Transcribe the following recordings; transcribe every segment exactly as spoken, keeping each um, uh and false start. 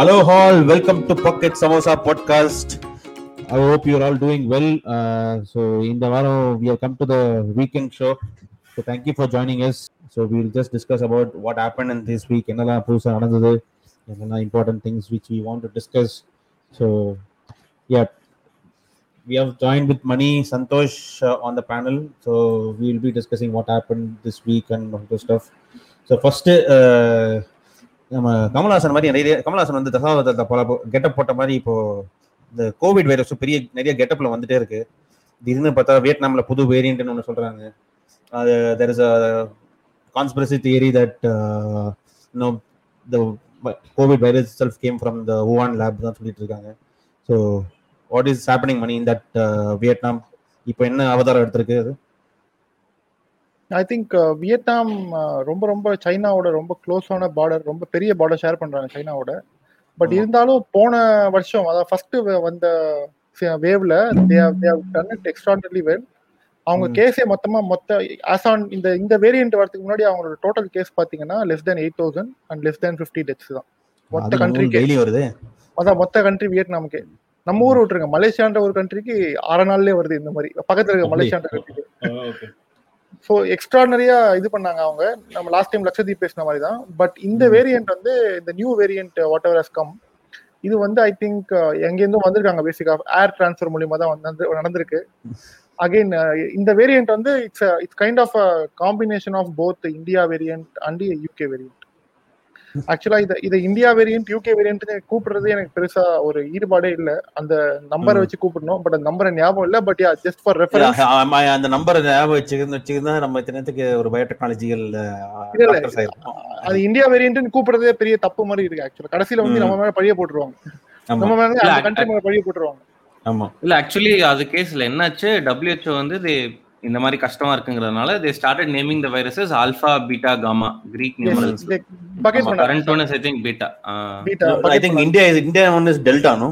Hello all, welcome to Pocket Samosa podcast. I hope you're all doing well. Uh, so in the vaaro we have come to the weekend show. So thank you for joining us. So we will just discuss about what happened in this week, enala pusa nadandhathu, enala important things which we want to discuss. So yeah, we have joined with Mani Santosh uh, on the panel. So we will be discussing what happened this week and all the stuff. So first uh, நம்ம கமல் ஹாசன் மாதிரி நிறைய கமல் ஹாசன் வந்து தசாவதாரத்தை பல getup போட்ட மாதிரி இப்போது இந்த Covid வைரஸும் பெரிய நிறைய கெட்டப்பில் வந்துட்டே இருக்குது. திடீர்னு பார்த்தா வியட்நாமில் புது வேரியண்ட்டுன்னு ஒன்று சொல்கிறாங்க. அது there is a conspiracy theory that no the COVID virus self came from the Wuhan lab தான் சொல்லிட்டு இருக்காங்க. So what is happening Mani in that Vietnam? இப்போ என்ன அவதாரம் எடுத்திருக்கு அது? ஐ திங்க் வியட்நாம் ரொம்ப ரொம்ப சைனாவோட ரொம்ப க்ளோஸான பார்டர், ரொம்ப பெரிய பார்டர் ஷேர் பண்ணுறாங்க சைனாவோட. பட் இருந்தாலும் போன வருஷம் அதாவது ஃபஸ்ட்டு வந்த வேவ்ல they have done it extraordinarily well. அவங்க கேஸே மொத்தமாக மொத்த ஆசான் இந்த இந்த வேரியண்ட் வரதுக்கு முன்னாடி அவங்களோட டோட்டல் கேஸ் பார்த்தீங்கன்னா less than eight thousand and less than fifty deaths தான் மொத்த கண்ட்ரிக்கு வருது. அதான் மொத்த கண்ட்ரி வியட்நாமுக்கு. நம்ம ஊர் விட்டுருங்க, மலேசியான்ற ஒரு கண்ட்ரிக்கு ஆறு நாள்லேயே வருது இந்த மாதிரி, பக்கத்தில் இருக்க மலேசியான்ற கண்ட்ரிக்கு. ஸோ எக்ஸ்ட்ராடனரியா இது பண்ணாங்க அவங்க. நம்ம லாஸ்ட் டைம் லட்சதீப் பேசின மாதிரி தான். பட் இந்த வேரியண்ட் வந்து இந்த new variant whatever has come, இது வந்து ஐ திங்க் எங்கேருந்தும் வந்திருக்காங்க, பேசிக்காக ஏர் டிரான்ஸ்ஃபர் மூலியமா தான் நடந்திருக்கு. அகெயின் இந்த வேரியண்ட் வந்து it's it's kind of a combination of both India variant and UK variant. ஆக்சுவலா இதை இதை இந்தியா வேரியண்ட் யூகே வேரியன்ட்னு கூப்பிடுறது எனக்கு பெருசா ஒரு ஈடுபாடே இல்லை. அந்த நம்பரை வச்சு கூப்பிடணும், பட் அந்த நம்பரை ஞாபகம் இல்லை. But yeah just for reference அந்த நம்பரை ஞாபகம் வச்சுக்கிட்டு வச்சுக்கிட்டு நம்ம தினத்துக்கு ஒரு பயோடெக்னாலஜிக்கல் அது இந்தியா வேரியன்ட்னு கூப்பிடுறதே பெரிய தப்பு மாதிரி இருக்கு. ஆக்சுவலா கடைசியில வந்து நம்ம மேல பழிய போட்டுருவாங்க, நம்ம மேல அந்த கண்ட்ரி மேல பழிய போட்டுருவாங்க. ஆமா இல்ல, ஆக்சுவலி அது கேஸ்ல என்னாச்சு, டபிள்யூஹெச்ஓ வந்து இந்த மாதிரி கஷ்டமா இருக்குங்கிறதுனால they started naming the viruses alpha, beta, gamma, Greek numerals. Current one is I think beta. Beta. I think India is India one is delta, no?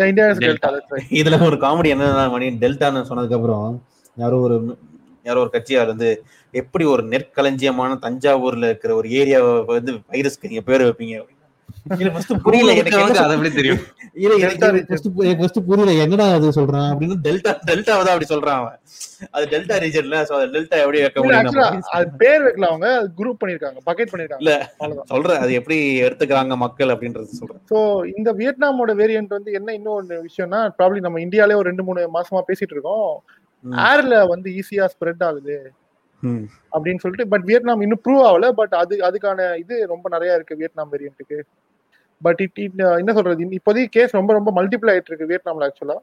Yeah, India is delta. இதுல ஒரு comedy என்னன்னா மணி, டெல்டான்னு சொன்னதுக்கு அப்புறம் யாரோ ஒரு யாரோ ஒரு கட்சியார் வந்து எப்படி ஒரு நெற்களஞ்சியமான தஞ்சாவூர்ல இருக்கிற ஒரு ஏரியாவை வந்து வைரஸ்க்கு நீங்க பேர் வைப்பீங்க மக்கள் அப்படின்றது சொல்றேன். சோ இந்த வியட்நாமோட வேரியன்ட் வந்து என்ன இன்னொரு விஷயம்னா, ப்ராப்ளி நம்ம இந்தியாலே ஒரு ரெண்டு மூணு மாசமா பேசிட்டு இருக்கோம், ஏர்ல வந்து ஈஸியா ஸ்ப்ரெட் ஆகுது அப்படின்னு சொல்லிட்டு. பட் வியட்நாம் இன்னும் ப்ரூவ் ஆகல, பட் அது அதுக்கான இது ரொம்ப நிறைய இருக்கு வியட்நாம் வேரியன்ட்டுக்கு. பட் இட் என்ன சொல்றது, இப்போதைக்கு கேஸ் ரொம்ப ரொம்ப மல்டிப்ளை ஆயிட்டு இருக்கு வியட்நாம்ல. ஆக்சுவலா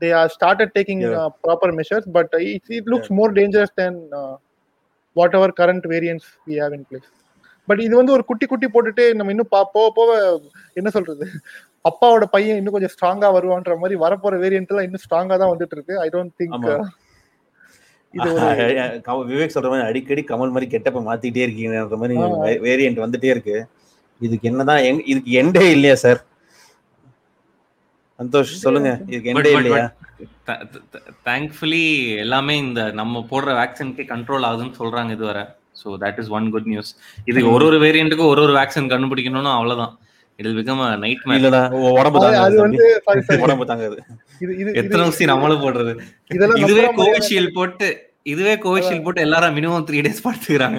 they are started taking proper measures, but it it looks more dangerous then whatever current variants we have in place. But இது வந்து ஒரு குட்டி குட்டி போட்டுட்டு நம்ம இன்னும் போக போக என்ன சொல்றது, அப்பாவோட பையன் இன்னும் கொஞ்சம் ஸ்ட்ராங்கா வருவான்ற மாதிரி வரப்போற வேரியன்ட் எல்லாம் இன்னும் ஸ்ட்ராங்கா தான் வந்துட்டு இருக்கு. ஐ டோன்ட் திங்க் விவேக் சொல்ற மாதிரி அடிக்கடி கமல் மாதிரி கெட்டப்ப மாத்திட்டே இருக்கீங்கன்ற மாதிரி வேரியன்ட் வந்துட்டே இருக்கு. இதுக்கு என்னதான் இதுக்கு எண்டே இல்லையா சார்? சந்தோஷ் சொல்லுங்க, இதுக்கு எண்டே இல்லையா? தேங்க்ஃபுல்லி எல்லாமே இந்த நம்ம போடுற வேக்சினுக்கே கண்ட்ரோல் ஆகுதுன்னு சொல்றாங்க இதுவரை. So that is one good news. இதுக்கு ஒரு ஒரு வேரியன்ட்டுக்கும் ஒரு ஒரு வேக்சின் கண்டுபிடிக்கணும்னு அவ்வளவுதான். It will become a nightmare. இல்லடா உடம்பு தாங்க, அது வந்து உடம்பு தாங்க. இது இது எத்தனை ஊசி நம்மள போடுறது? இதுவே கோவிஷீல்ட் போட்டு இதுவே கோவிஷீல்ட் போட்டு எல்லாரும் மினிமம் மூன்று டேஸ் படுத்துறாங்க.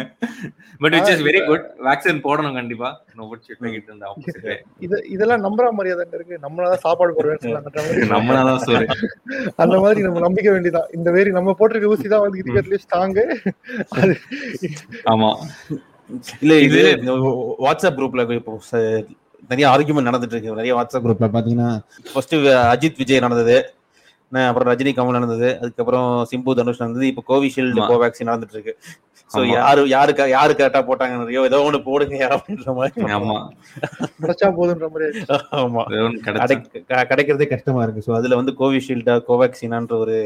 But which is very good. Vaccine போடணும் கண்டிப்பா. நோ வாட் செட் பண்ணிட்டு அந்த ஆப்போசிட். இது இதெல்லாம் நம்பற மாதிரியா தான் இருக்கு. நம்மளால சாப்பாடு போறேன்னு சொல்றாங்கன்ற மாதிரி நம்மளால சாரி. அந்த மாதிரி நம்ம நம்பிக்க வேண்டியதா. இந்த வேரி நம்ம போட்டுருக்க ஊசி தான் வந்து இதுக்கு அட்லீஸ்ட் தாங்க. ஆமா. இல்ல இது வாட்ஸ்அப் குரூப்ல இப்போ நிறைய ஆர்குமெண்ட் நடந்துட்டு இருக்கு. நிறைய வாட்ஸ்அப் குரூப்ல பாத்தீங்கன்னா ஃபர்ஸ்ட் அஜித் விஜய் நடந்தது, அப்புறம் ரஜினி கமல் நடந்தது, அதுக்கப்புறம் சிம்பு தனுஷ் நடந்தது, இப்போ கோவிஷீல்டு கோவேக்சின் நடந்துட்டு இருக்கு. சோ யாரு யாரு யாரு கரெக்டா போட்டாங்கன்றியோ ஏதோ ஒண்ணு போடுங்க யார் அப்படின்ற மாதிரி. ஆமா கிடைச்சா போதுன்ற மாதிரி. ஆமா கிடைக்கிறதே கஷ்டமா இருக்கு. சோ அதுல வந்து கோவிஷீல்டா கோவேக்சினான்ற ஒரு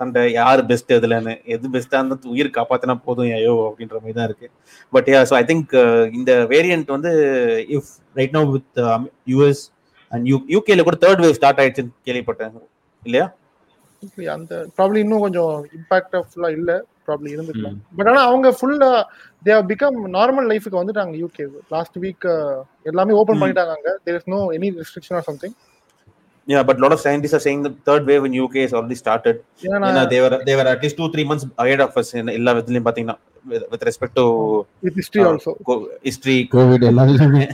சண்டை, யாரு பெஸ்ட் இதுலன்னு, எது பெஸ்டா இருந்தா உயிர் காப்பாத்தினா போதும் ஐயோ அப்படின்ற மாதிரி தான் இருக்கு. But yeah so I think இந்த வேரியன்ட் வந்து if right now with US and யூகேல கூட தேர்ட் வேவ் ஸ்டார்ட் ஆயிடுச்சுன்னு கேள்விப்பட்டாங்க இல்லையா? திங்க் அந்த ப்ராப்ளம் இன்னும் கொஞ்சம் இம்பாக்டா ஃபுல்லா இல்லை, ப்ராப்ளம் இருந்துக்கலாம். பட் ஆனால் அவங்க ஃபுல்லா தே ஹவ் பிகம் நார்மல் லைஃபுக்கு வந்துட்டாங்க. யூகே லாஸ்ட் வீக் எல்லாமே ஓபன் பண்ணிட்டாங்க அங்க. There is no any restriction or something. Yeah, but a lot of scientists are saying the third wave in U K has already started. Yeah, nah, you know, they were they were at least two three months ahead of us in illa vidhilum pathina with respect to with history uh, also. Go, history COVID ellalame.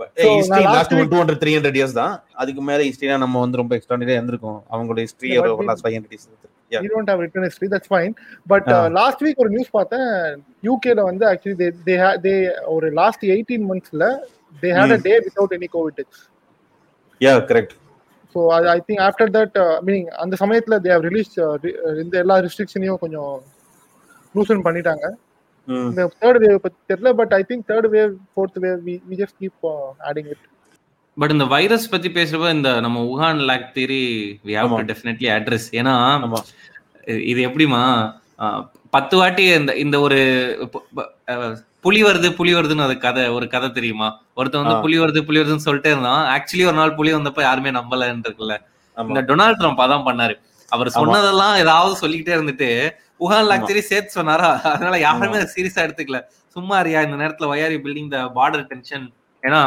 But so, hey, history last two hundred three hundred years da. Adukku mela history na namu vandu romba extraordinary endirukom. Avangala history or last five hundred years. Yeah. You don't have written history, that's fine. But uh, uh, last week or news paatha U K la vandu actually they they ha- they or last eighteen months la they had hmm. a day without any COVID deaths. Yeah, correct. So I, I think after that, uh, meaning and the samayatla they have released uh, re, uh, in the all restrictions konjam loosen pannitaanga. The third wave patella, but I think third wave, fourth wave, we, we just keep uh, adding it. But in the virus பத்தி பேசுறப்ப இந்த நம்ம Wuhan lab theory we have to definitely address. ஏனா இது எப்படிமா பத்து வாட்டி இந்த இந்த ஒரு புலி வருது புலி வருதுன்னு அது கதை ஒரு கதை தெரியுமா? ஒருத்தன் வந்து புலி வருது புலி வருதுன்னு சொல்லிட்டே இருந்தான். ஆக்சுவலி ஒரு நாள் புலி வந்தப்ப யாருமே நம்பலன்னு இருக்குல்ல. இந்த டொனால்ட் ட்ரம்ப் அதான் பண்ணாரு. அவர் சொன்னதெல்லாம் ஏதாவது சொல்லிக்கிட்டே இருந்துட்டு உஹான் லாக்டரி சேர்த்து சொன்னாரா, அதனால யாருமே சீரியஸா எடுத்துக்கல. சும்மா அறியா இந்த நேரத்துல வயாரி பில்டிங் த பார்டர் டென்ஷன். ஏன்னா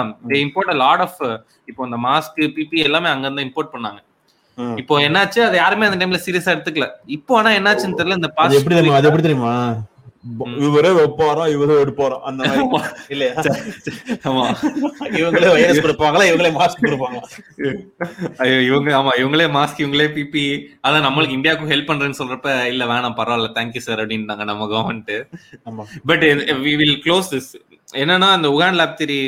இம்போர்ட் லாட் ஆஃப் இப்போ இந்த மாஸ்க் பிபி எல்லாமே அங்கிருந்து இம்போர்ட் பண்ணாங்க. இப்போ என்னாச்சு அது யாருமே அந்த டைம்ல சீரியஸா எடுத்துக்கல. இப்போ ஆனா என்னாச்சுன்னு தெரியல. இந்த பாஸ் எப்படி தெரியுமா இவரே வைப்பாராம் இவரே எடுப்பாராம் அந்த மாதிரி இல்லையா? ஆமா இவங்களே வைரஸ் கொடுப்பாங்களா இவங்களே மாஸ்க் கொடுப்பாங்க. ஐயோ இவங்க ஆமா இவங்களே மாஸ்க் இவங்களே பிபி. அதான் நம்மளுக்கு இந்தியாவுக்கு ஹெல்ப் பண்றேன்னு சொல்றப்ப இல்ல வேணாம் பரவாயில்ல தேங்க்யூ சார் அப்படின்னாங்க நம்ம government. But we will close this. என்னன்னா அந்த உகான் லேப் தியரி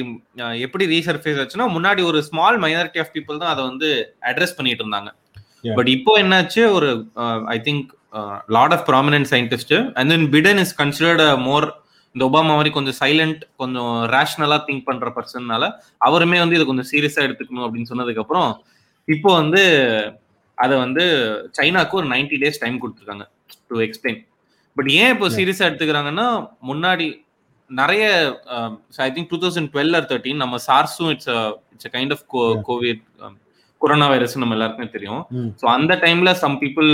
எப்படி ரீசர்ஃபேஸ் ஆச்சுன்னா முன்னாடி ஒரு ஸ்மால் மைனாரிட்டி ஆஃப் பீப்புள் தான் அதை வந்து அட்ரஸ் பண்ணிட்டு இருந்தாங்க. பட் இப்போ என்னாச்சு ஒரு I think a lot of prominent scientists and then Biden is considered a more the Obama மாதிரி கொஞ்சம் சைலண்ட் கொஞ்சம் ரேஷனலா திங்க் பண்ற பர்சன்னால அவருமே வந்து இதை கொஞ்சம் சீரியஸா எடுத்துக்கணும் அப்படின்னு சொன்னதுக்கு அப்புறம் இப்போ வந்து அதை வந்து சைனாக்கு ஒரு நைன்டி டேஸ் டைம் கொடுத்துருக்காங்க டு எக்ஸ்பிளைன். பட் ஏன் இப்போ சீரியஸா எடுத்துக்கிறாங்கன்னா முன்னாடி நிறைய I think two thousand twelve or thirteen நம்ம சார்ஸும் it's it's kind of Covid corona virus நம்ம எல்லாருக்குமே தெரியும். ஸோ அந்த டைம்ல some people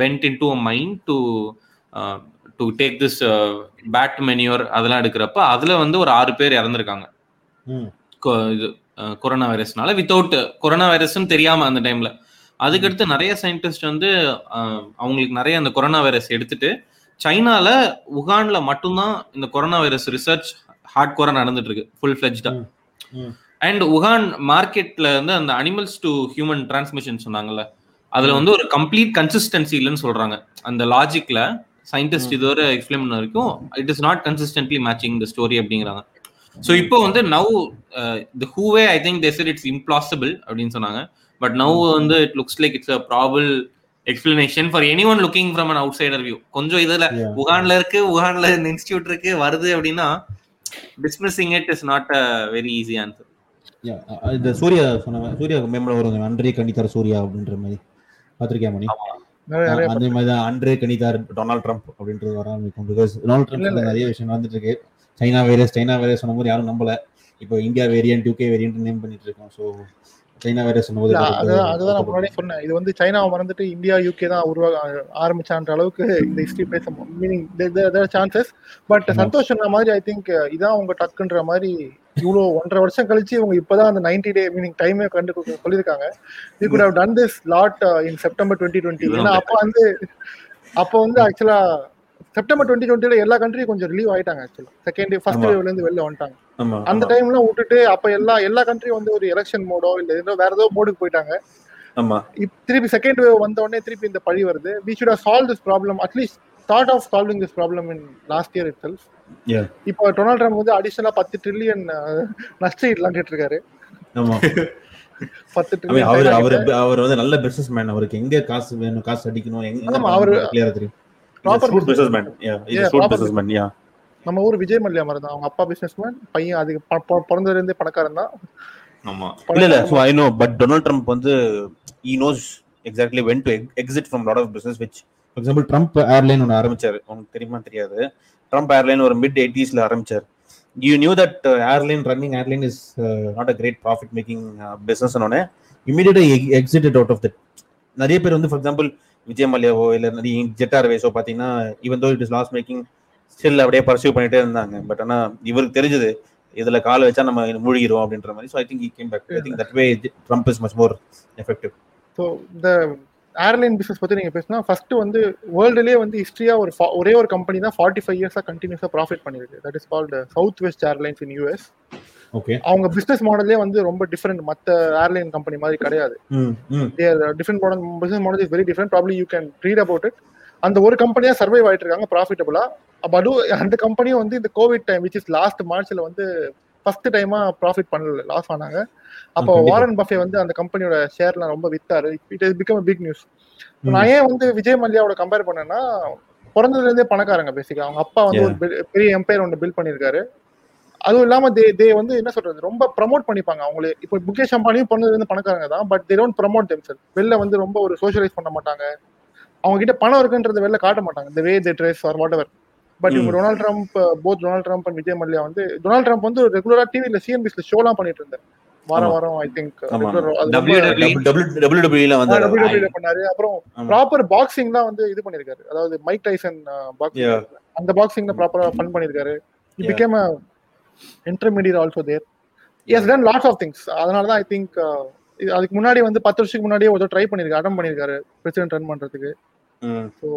went into a mind to uh, to take this uh, bat manure அதெல்லாம் எடுக்கிறப்ப அதுல வந்து ஒரு ஆறு பேர் இறந்துருக்காங்க கொரோனா வைரஸ்னால வித்தவுட் கொரோனா வைரஸ்ன்னு தெரியாம அந்த டைம்ல. அதுக்கடுத்து நிறைய சயின்டிஸ்ட் வந்து அவங்களுக்கு நிறைய அந்த கொரோனா வைரஸ் எடுத்துட்டு சைனால உகான்ல மட்டும்தான் இந்த கொரோனா வைரஸ் ரிசர்ச் ஹார்ட் கோரா நடந்துட்டு இருக்கு ஃபுல் ஃபிளெஜ்டா. அண்ட் உகான் மார்க்கெட்ல வந்து அந்த அனிமல்ஸ் டு ஹியூமன் டிரான்ஸ்மிஷன் சொன்னாங்கல்ல அதுல வந்து ஒரு கம்ப்ளீட் கன்சிஸ்டன்சி இல்லைன்னு சொல்றாங்க. அந்த லாஜிக்ல சயின்டிஸ்ட் இதோட எக்ஸ்பிளைன் பண்ண வரைக்கும் it is not consistently matching the story அப்படிங்கிறாங்க. ஸோ இப்போ வந்து நவ் தி ஹூவே I think they said it's impossible அப்படின்னு சொன்னாங்க. பட் நவ் வந்து it looks like it's a probable explanation for anyone looking from an outsider view. கொஞ்சம் இதுல உகான்ல இருக்கு உகான்ல இந்த இன்ஸ்டியூட் இருக்கு வருது அப்படின்னா dismissing it is not a very easy answer. இந்த சூர்யா சொன்ன சூர்யா மேம்ல வருங்க நன்றி கண்டித்தார் சூர்யா அப்படின்ற மாதிரி பாத்திருக்கியா மணி? அதே மாதிரிதான் அன்றே கணிதார் டொனால்ட் ட்ரம்ப் அப்படின்றது வர ஆரம்பிக்கும். பிகாஸ் டொனால்ட் ட்ரம்ப் நிறைய விஷயம் நடந்துட்டு இருக்கு. சைனா வைரஸ் சைனா வைரஸ் சொன்ன போது யாரும் நம்பல. இப்போ India variant UK variant name பண்ணிட்டு இருக்கோம். ஸோ சைனா வைரஸ் சொன்ன போது அதுதான் நான் முன்னாடியே சொன்னேன். இது வந்து சைனாவை மறந்துட்டு இந்தியா யூகே தான் உருவாக ஆரம்பிச்சான்ற அளவுக்கு இந்த ஹிஸ்டரி பேச மீனிங் சான்சஸ். பட் சந்தோஷ் சொன்ன மாதிரி ஐ திங்க் இதான் அவங்க டக்குன்ற மாதிரி இவ்வளோ ஒன்றரை வருஷம் கழிச்சு இவங்க இப்போதான் அந்த நைன்டி டே மீனிங் டைமே கண்டு சொல்லியிருக்காங்க. You could have done this lot in September twenty twenty ஏன்னா அப்போ வந்து அப்போ வந்து ஆக்சுவலா செப்டம்பர் டுவெண்ட்டி டுவெண்ட்டில எல்லா கண்ட்ரியும் கொஞ்சம் ரிலீவ் ஆயிட்டாங்க. ஆக்சுவலா செகண்ட் ஃபர்ஸ்ட் வேவ்ல இருந்து வெளில வந்துட்டாங்க. அந்த டைம்லாம் விட்டுட்டு அப்போ எல்லா எல்லா கண்ட்ரியும் வந்து ஒரு எலெக்ஷன் மோடோ இல்லை ஏதோ வேற ஏதோ மோடுக்கு போயிட்டாங்க. திருப்பி செகண்ட் வேவ் வந்த உடனே திருப்பி இந்த பழி வருது. We should have solve this problem at least thought of solving this problem in last year itself. Yeah. இப்போ டொனால்ட் ட்ரம்ப் வந்து அடிஷனலா பத்து ட்ரில்லியன் நஷ்ட ஈடுலாம் கேட்டிருக்காரு. ஆமா பத்து ட்ரில்லியன். அவர் அவர் அவர் வந்து நல்ல பிசினஸ்மேன். அவருக்கு எங்க காசு வேணும் காசு அடிக்கணும் எங்க ஆமா அவர் கிளியரா தெரியும். Proper businessman. Yeah is shrewd businessman. Yeah நம்ம ஊர் விஜய் மல்லையா மாதிரி தான் அவங்க அப்பா பிசினஸ்மேன் பையன் அதுக்கு பிறந்ததுல இருந்தே பணக்காரன் தான். ஆமா இல்ல இல்ல so I know but Donald Trump வந்து he knows exactly when to exit from lot of business which for example Trump airline one ஆரம்பிச்சாரு. உங்களுக்கு தெரியுமா தெரியாது Trump airline ஒரு mid eighties ல ஆரம்பிச்சாரு. You knew that uh, airline running airline is uh, not a great profit making uh, business. அனோனே immediately exited out of that. நிறைய பேர் வந்து for example விஜய் மல்லையாவோ இல்லை நிறைய ஜெட் ஏர்வேஸோ பார்த்தீங்கன்னா even though it is loss making still அப்படியே pursue பண்ணிட்டே இருந்தாங்க. But ஆனால் இவருக்கு தெரிஞ்சது இதுல கால் வச்சா நம்ம மூழ்கிடும் அப்படின்ற மாதிரி. So I think he came back. I think that way Trump is much more effective. So இந்த ஏர்லைன் பிசினஸ் பற்றி நீங்கள் பேசினா ஃபர்ஸ்ட் வந்து வேர்ல்டுலேயே வந்து ஹிஸ்ட்ரியாக ஒரு ஒரே ஒரு கம்பெனி தான் ஃபார்ட்டி ஃபைவ் இயர்ஸாக கண்டினியூஸாக ப்ராஃபிட் பண்ணிருக்கு. That is called Southwest Airlines in US. Okay, அவங்க பிசினஸ் மாடலே வந்து ரொம்ப டிஃப்ரெண்ட், மற்ற ஏர்லைன் கம்பெனி மாதிரி கிடையாது. Different business model is very different. Probably you can read about it. அந்த ஒரு கம்பெனியாக சர்வைவ் ஆகிட்டு இருக்காங்க ப்ராஃபிட்டபுளாக. அப்போ அந்த கம்பெனியும் வந்து இந்த Covid time which is last மார்ச்சில் வந்து ஃபர்ஸ்ட் டைமாக ப்ராஃபிட் பண்ணல, லாஸ் ஆனாங்க. அப்போ வாரன் பஃபே வந்து அந்த கம்பெனியோட ஷேர்லாம் ரொம்ப வித்தாரு. It is become a big news. நான் ஏன் வந்து விஜய் மல்லையாவோட கம்பேர் பண்ணேன்னா, பிறந்ததுலேருந்தே பணக்காரங்க பேசிக்க. அவங்க அப்பா வந்து ஒரு பெரிய எம்பையர் ஒன்று பில்ட் பண்ணியிருக்காரு. அதுவும் இல்லாமல் தே தே வந்து என்ன சொல்றது, ரொம்ப ப்ரமோட் பண்ணிப்பாங்க அவங்களே. இப்போ முகேஷ் அம்பானியும் பிறந்ததுலேருந்து பணக்காரங்க தான், but they don't promote them self. வெளில வந்து ரொம்ப ஒரு சோஷியலைஸ் பண்ண மாட்டாங்க. அவங்க கிட்ட பணம் இருக்குன்றத வெளில காட்ட மாட்டாங்க. இந்த way they dress R whatever. But இவங்க Donald Trump, both Donald Trump and Vijay Mallya வந்து, டொனால்ட் ட்ரம்ப் வந்து ரெகுலரா டிவில சிஎன்பிசில ஷோலாம் பண்ணிட்டு இருந்தார் வாரம் வாரம். ஐ திங்க் டபிள்யூடபிள்யூஇல வந்து டபிள்யூடபிள்யூஇல பண்ணாரு. அப்புறம் ப்ராப்பர் பாக்ஸிங் தான் வந்து இது பண்ணிருக்காரு. அதாவது மைக் டைசன் பாக்ஸிங், அந்த பாக்ஸிங்ல ப்ராப்பரா ஃபன் பண்ணிருக்காரு. He became a intermediate also there. He has done lots of things. அதனால தான் ஐ திங்க் அதுக்கு முன்னாடி வந்து பத்து வருஷத்துக்கு முன்னாடியே ஒரு ட்ரை பண்ணிருக்காரு, அட்டம் பண்ணிருக்காரு பிரசிடென்ட் ரன் பண்றதுக்கு. So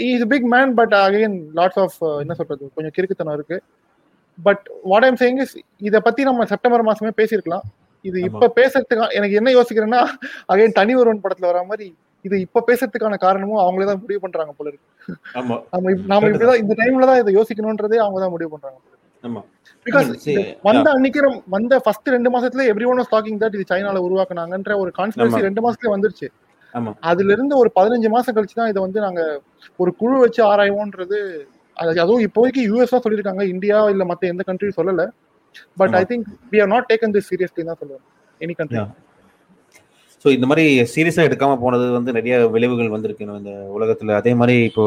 he is a big man, but again lots of enna solradhu konja kirikutana irukku. But what I am saying is idha patti nama september maasame pesirkalam. Idu ipo pesadhukku enak enna yosikrana, again tani oru padathula vara mari idu ipo pesadhukana kaaranamum avangala dhaan mudivu pandranga pola irukku. Amma nama ipdi dhaan indha time la dhaan idha yosikkanondradhe avanga dhaan mudivu pandranga. Amma because vanda annikiram vanda first two maasathile everyone was talking that idu china la uruvaakanaanga endra oru conspiracy two maasathile vandirche. அதுல இருந்து ஒரு பதினஞ்சு மாசம் கழிச்சுதான் இதை வந்து நாங்க ஒரு குழு வச்சு ஆராய்வோன்றது. அதுவும் இப்போதைக்கு யூஎஸ் தான் சொல்லியிருக்காங்க, இந்தியா இல்ல மத்த எந்த கண்ட்ரியும் சொல்லல. But I think we have not taken this seriously தான் சொல்லுவாங்க எனி கண்ட்ரி. ஸோ இந்த மாதிரி சீரியஸா எடுக்காம போனது வந்து நிறைய விளைவுகள் வந்திருக்கு இந்த உலகத்துல. அதே மாதிரி இப்போ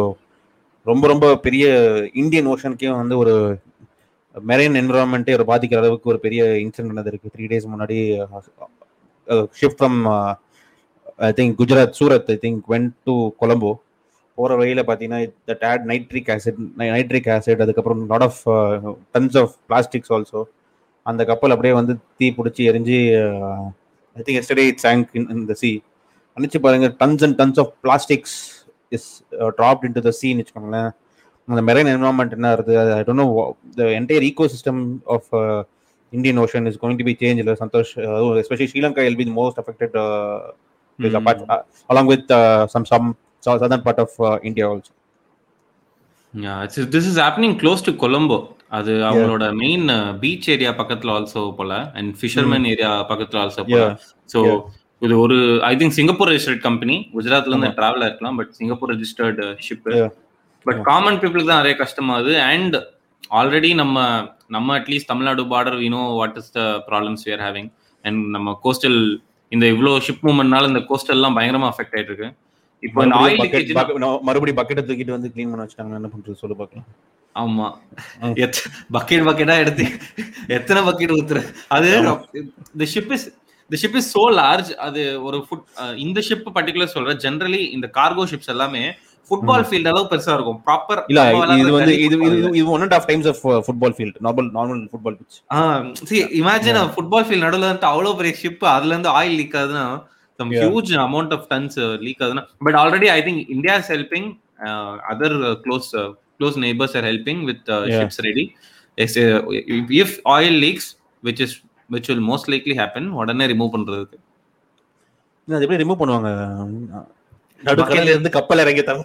ரொம்ப ரொம்ப பெரிய இந்தியன் ஓஷனுக்கே வந்து ஒரு மெரைன் என்விரான்மெண்டே ஒரு பாதிக்கிற அளவுக்கு ஒரு பெரிய இன்சிடென்ட் நடந்திருக்கு. த்ரீ டேஸ் முன்னாடி shift from I think Gujarat, Surat, I think went to Colombo. Over a while, Patina, that had nitric acid, nitric acid, அதுக்கப்புறம் lot of uh, tons of plastics also. அந்த கப்பல் அப்படியே வந்து தீ பிடிச்சி எரிஞ்சு I think yesterday it sank in, in the sea. அனுச்சு பாருங்க, tons and tons of plastics is uh, dropped into the sea. நிச்சுக்கோங்களே, அந்த marine environment என்ன வருது, I don't know, the entire ecosystem of uh, Indian Ocean is going to be changed. Santosh, uh, especially Sri Lanka will be the most affected uh, Mm-hmm. Apart, uh, along with uh, some some southern part of uh, India also. Yeah, it's, this is happening close to Colombo. Adu avangaloda yeah. main uh, beach area pakkathula also pola and fisherman mm-hmm. area pakkathula also pola. Yeah. So idu yeah. oru I think Singapore registered company, Gujarat la na travel irukla, but Singapore registered uh, ship. Yeah. But yeah. common people ku da are kashtam adu, and already namma namma at least Tamil Nadu border we know what is the problems we are having, and namma coastal இந்த இவ்ளோ ship மூவ்மெண்ட்னால இந்த coastal எல்லாம் பயங்கரமா affect ஆயிட்டு இருக்கு. இப்போ oil leakage மறுபடி bucket தூக்கிட்டு வந்து க்ளீன் பண்ண வச்சிட்டாங்க, என்ன பண்றது சொல்லு பார்க்கலாம். ஆமா, பக்கெட் பக்கெட்டா எடுத்து எத்தனை பக்கெட் ஊத்துற. அது the ship is the ship is so large. அது ஒரு ஃபுட், இந்த ஷிப் பர்టిక్యులர் சொல்ற, ஜெனரலி இந்த கார்கோ ஷிப்ஸ் எல்லாமே ஃபுட்பால் ஃபீல்ட் அளவு பெருசா இருக்கும். ப்ராப்பர் இது வந்து இது இது one and a half times of football field, normal normal football pitch. Ah see imagine a football field நடுவுல வந்து அவ்ளோ பெரிய ஷிப், அதுல இருந்து ஆயில் லீக் ஆகுதுனா some huge amount of tons leak ஆகுதுனா. But already I think India is helping, uh, other close uh, close neighbors are helping with uh, yeah. ships ready. If, if oil leaks, which is which will most likely happen, உடனே remove பண்றதுக்கு அது எப்படி remove பண்ணுவாங்க? நடுக்கல்ல இருந்து கப்பல் இறங்கிட்டாங்க.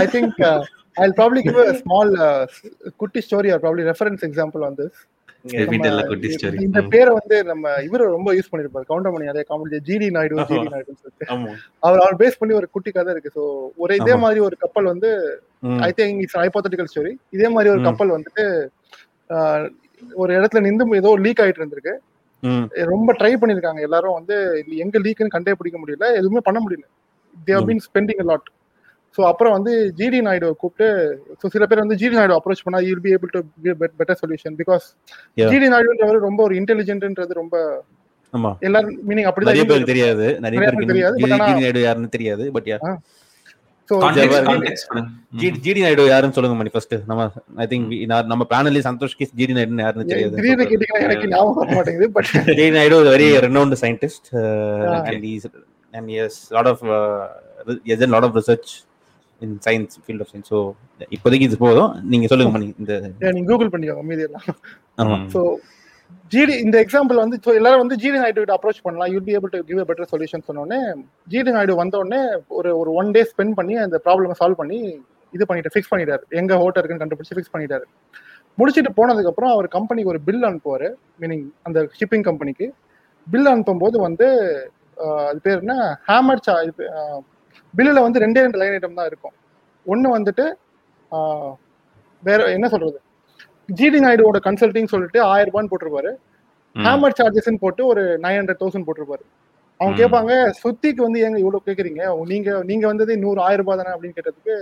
I think uh, I'll probably give a small uh, குட்டி story or probably reference example on this. கேபிட்டல்ல குட்டி ஸ்டோரி. இந்த பேர் வந்து நம்ம இவர ரொம்ப யூஸ் பண்ணிருப்பார் கவுண்டமணி, நிறைய காமெடி ஜிடி நாயுடு ஜிடி நாயுடுன்னு சொல்லிட்டு. ஆமா, அவர் அவர் பேஸ் பண்ணி ஒரு குட்டி கதை இருக்கு. சோ ஒரே இதே மாதிரி ஒரு கப்பல் வந்து I think it's a hypothetical story. இதே மாதிரி ஒரு கப்பல் வந்துட்டு ஒரு இடத்துல நின்னு ஏதோ லீக் ஆயிட்டு இருந்திருக்கு. ரொம்ப ட்ரை பண்ணிருக்காங்க எல்லாரும் வந்து எங்க லீக்னு கண்டே பிடிக்க முடியல, எதுவுமே பண்ண முடியல. They have been spending a lot. So அப்புறம் வந்து ஜிடி நாயுடு கூப்பிட்டு, ஸோ சில பேர் வந்து ஜிடி நாயுடு அப்ரோச் பண்ணா you'll be able to give better solution because GD நாயுடுன்றவர் ரொம்ப ஒரு இன்டெலிஜென்ட்ன்றது ரொம்ப ஆமா எல்லாரும் மீனிங் அப்படி நிறைய பேருக்கு தெரியாது, நிறைய பேருக்கு தெரியாது. பட் ஆனா ஜிடி நாயுடு யாருன்னு தெரியாது. But yeah so GD Naidu யாருன்னு சொல்லுங்க மணி ஃபர்ஸ்ட். நம்ம ஐ திங்க் நம்ம பேனல்ல சந்தோஷ் கிஸ் ஜிடி நாயுடு யாருன்னு தெரியாது. தெரியவே கேட்டிங்களா? எனக்கு ஞாபகம் வர மாட்டேங்குது. பட் ஜிடி நாயுடு ஒரு very renowned scientist and he and he has lot of he has done lot of research in science field of science. So இப்போதைக்கு இது போதும். நீங்க சொல்லுங்க மணி. இந்த நீங்க கூகுள் பண்ணிக்கோங்க மீதி எல்லாம். சோ ஜிடி இந்த எக்ஸாம்பிள் வந்து எல்லாரும் வந்து ஜிடி நாயுடு கிட்ட அப்ரோச் பண்ணலாம், you'll be able to give a better solution சொன்னோடனே ஜிடி நாயுடு வந்தோடனே ஒரு ஒரு ஒன் டே ஸ்பெண்ட் பண்ணி அந்த ப்ராப்ளமை சால்வ் பண்ணி இது பண்ணிட்டு ஃபிக்ஸ் பண்ணிட்டாரு. எங்க ஹோட்டல் இருக்குன்னு கண்டுபிடிச்சு ஃபிக்ஸ் பண்ணிட்டாரு. முடிச்சுட்டு போனதுக்கப்புறம் அவர் கம்பெனிக்கு ஒரு பில் அனுப்புவார், மீனிங் அந்த ஷிப்பிங் கம்பெனிக்கு பில் அனுப்பும்போது வந்து அது பேர் என்ன ஹேமர் சா பில்லில் வந்து ரெண்டே ரெண்டு லைன் ஐட்டம் தான் இருக்கும். ஒன்று வந்துட்டு வேற என்ன சொல்றது ஜிடி நாயுடுவோட கன்சல்டிங் சொல்லிட்டு ஆயிரம் ரூபான்னு போட்டிருப்பாரு, ஹேமர் சார்ஜஸ் போட்டு ஒரு நைன் ஹண்ட்ரட் தௌசண்ட் போட்டிருப்பாரு. அவங்க கேட்பாங்க சுத்திக்கு வந்து எங்க இவ்வளவு கேக்குறீங்க, நீங்க நீங்க வந்தது நூறு ஆயிரம் ரூபாய் தானே அப்படின்னு கேட்டதுக்கு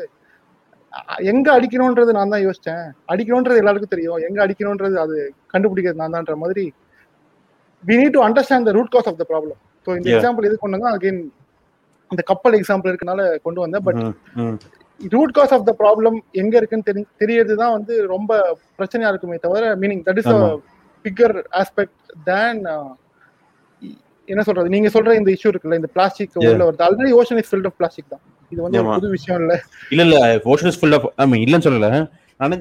எங்க அடிக்கணும்ன்றது நான் தான் யோசிச்சேன், அடிக்கணும்ன்றது எல்லாருக்கும் தெரியும், எங்க அடிக்கணும்ன்றது அது கண்டுபிடிக்கிறது நான் தான்ற மாதிரி we need to understand the root cause of the problem. So இந்த எக்ஸாம்பிள் எது கொண்டு தான் அகைன் இந்த கப்பல் எக்ஸாம்பிள் இருக்கனால கொண்டு வந்தேன். But root cause of the problem எங்க இருக்குன்னு தெரியுது தான் வந்து ரொம்ப பிரச்சனையா இருக்குமே தவிர meaning that is a bigger aspect than என்ன சொல்றது நீங்க சொல்ற இந்த இஷ்யூ இருக்குல்ல இந்த பிளாஸ்டிக் உள்ள வருது. Already ocean is filled of plastic தான், இது வந்து ஒரு புது விஷயம் இல்ல. இல்ல இல்ல ocean is filled of I mean இல்லன்னு சொல்லல, ஆனா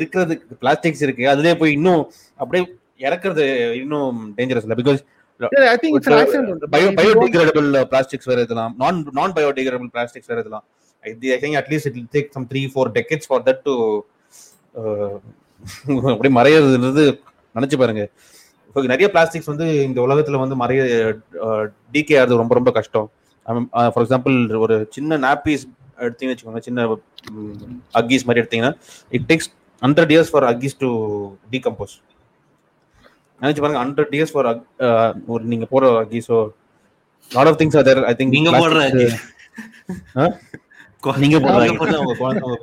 இருக்குது பிளாஸ்டிக்ஸ் இருக்கு, அதுலயே போய் இன்னும் அப்படியே இறக்குறது இன்னும் டேஞ்சரஸ் இல்ல. Because I think it's an accident. Biodegradable plastics வேற இதெல்லாம் நான் நான் பயோடிகிரேடபிள் பிளாஸ்டிக்ஸ் வேற இதெல்லாம் I think at least it will take some three four decades for that to அப்படி மறையிறது நினைச்சு பாருங்க. நிறைய பிளாஸ்டிக்ஸ் வந்து இந்த உலகத்துல வந்து மறைய டீகே ஆகிறது ரொம்ப ரொம்ப கஷ்டம். ஃபார் எக்ஸாம்பிள் ஒரு சின்ன நாப்பீஸ் எடுத்தீங்கன்னு வச்சுக்கோங்க, சின்ன அக்கீஸ் மாதிரி எடுத்தீங்கன்னா it takes hundred years for அக்கீஸ் டு டீகம்போஸ். நினைச்சு பாருங்க ஹண்ட்ரட் இயர்ஸ் ஃபார் ஒரு நீங்க போற அக்கீஸோ lot of things are there. I think நீங்க போடுற அக்கீஸ் நீங்க கண்டுபிடிக்கிறதுக்கு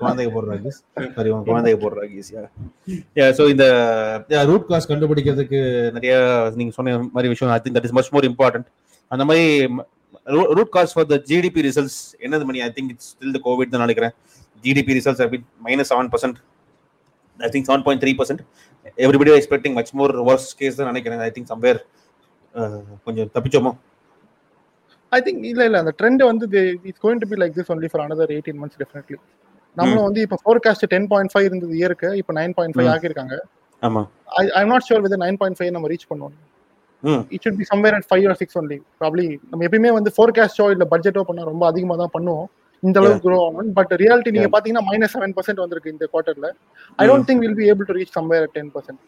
நிறைய நீங்க சொன்ன மாதிரி விஷயம் I think that is much more important. அந்த மாதிரி root cause for the GDP results என்னது Mani? I think it's still the COVID தான் நினைக்கிறேன். GDP results have been minus seven percent. I think seven point three percent. Everybody was expecting much more worse case தான் நினைக்கிறேன். I think somewhere கொஞ்சம் தப்பிச்சோமோ? I think இல்ல இல்ல அந்த trend வந்து it's going to be like this only for another eighteen months definitely. நம்ம வந்து இப்ப ஃபோர்காஸ்ட் ten point five இருந்தது இயருக்கு, இப்ப nine point five ஆகி இருக்காங்க. ஆமா I I'm not sure whether nine point five நம்ம ரீச் பண்ணுவோம். ம் it should be somewhere at five or six only probably. நம்ம எப்பவுமே வந்து ஃபோர்காஸ்டோ இல்ல பட்ஜெட்டோ பண்ணா ரொம்ப அதிகமா தான் பண்ணுவோம், இந்த அளவுக்கு grow ஆகும். பட் ரியாலிட்டி நீங்க பாத்தீங்கன்னா minus seven percent வந்திருக்கு இந்த குவார்ட்டர்ல. I don't think we'll be able to reach somewhere at ten percent.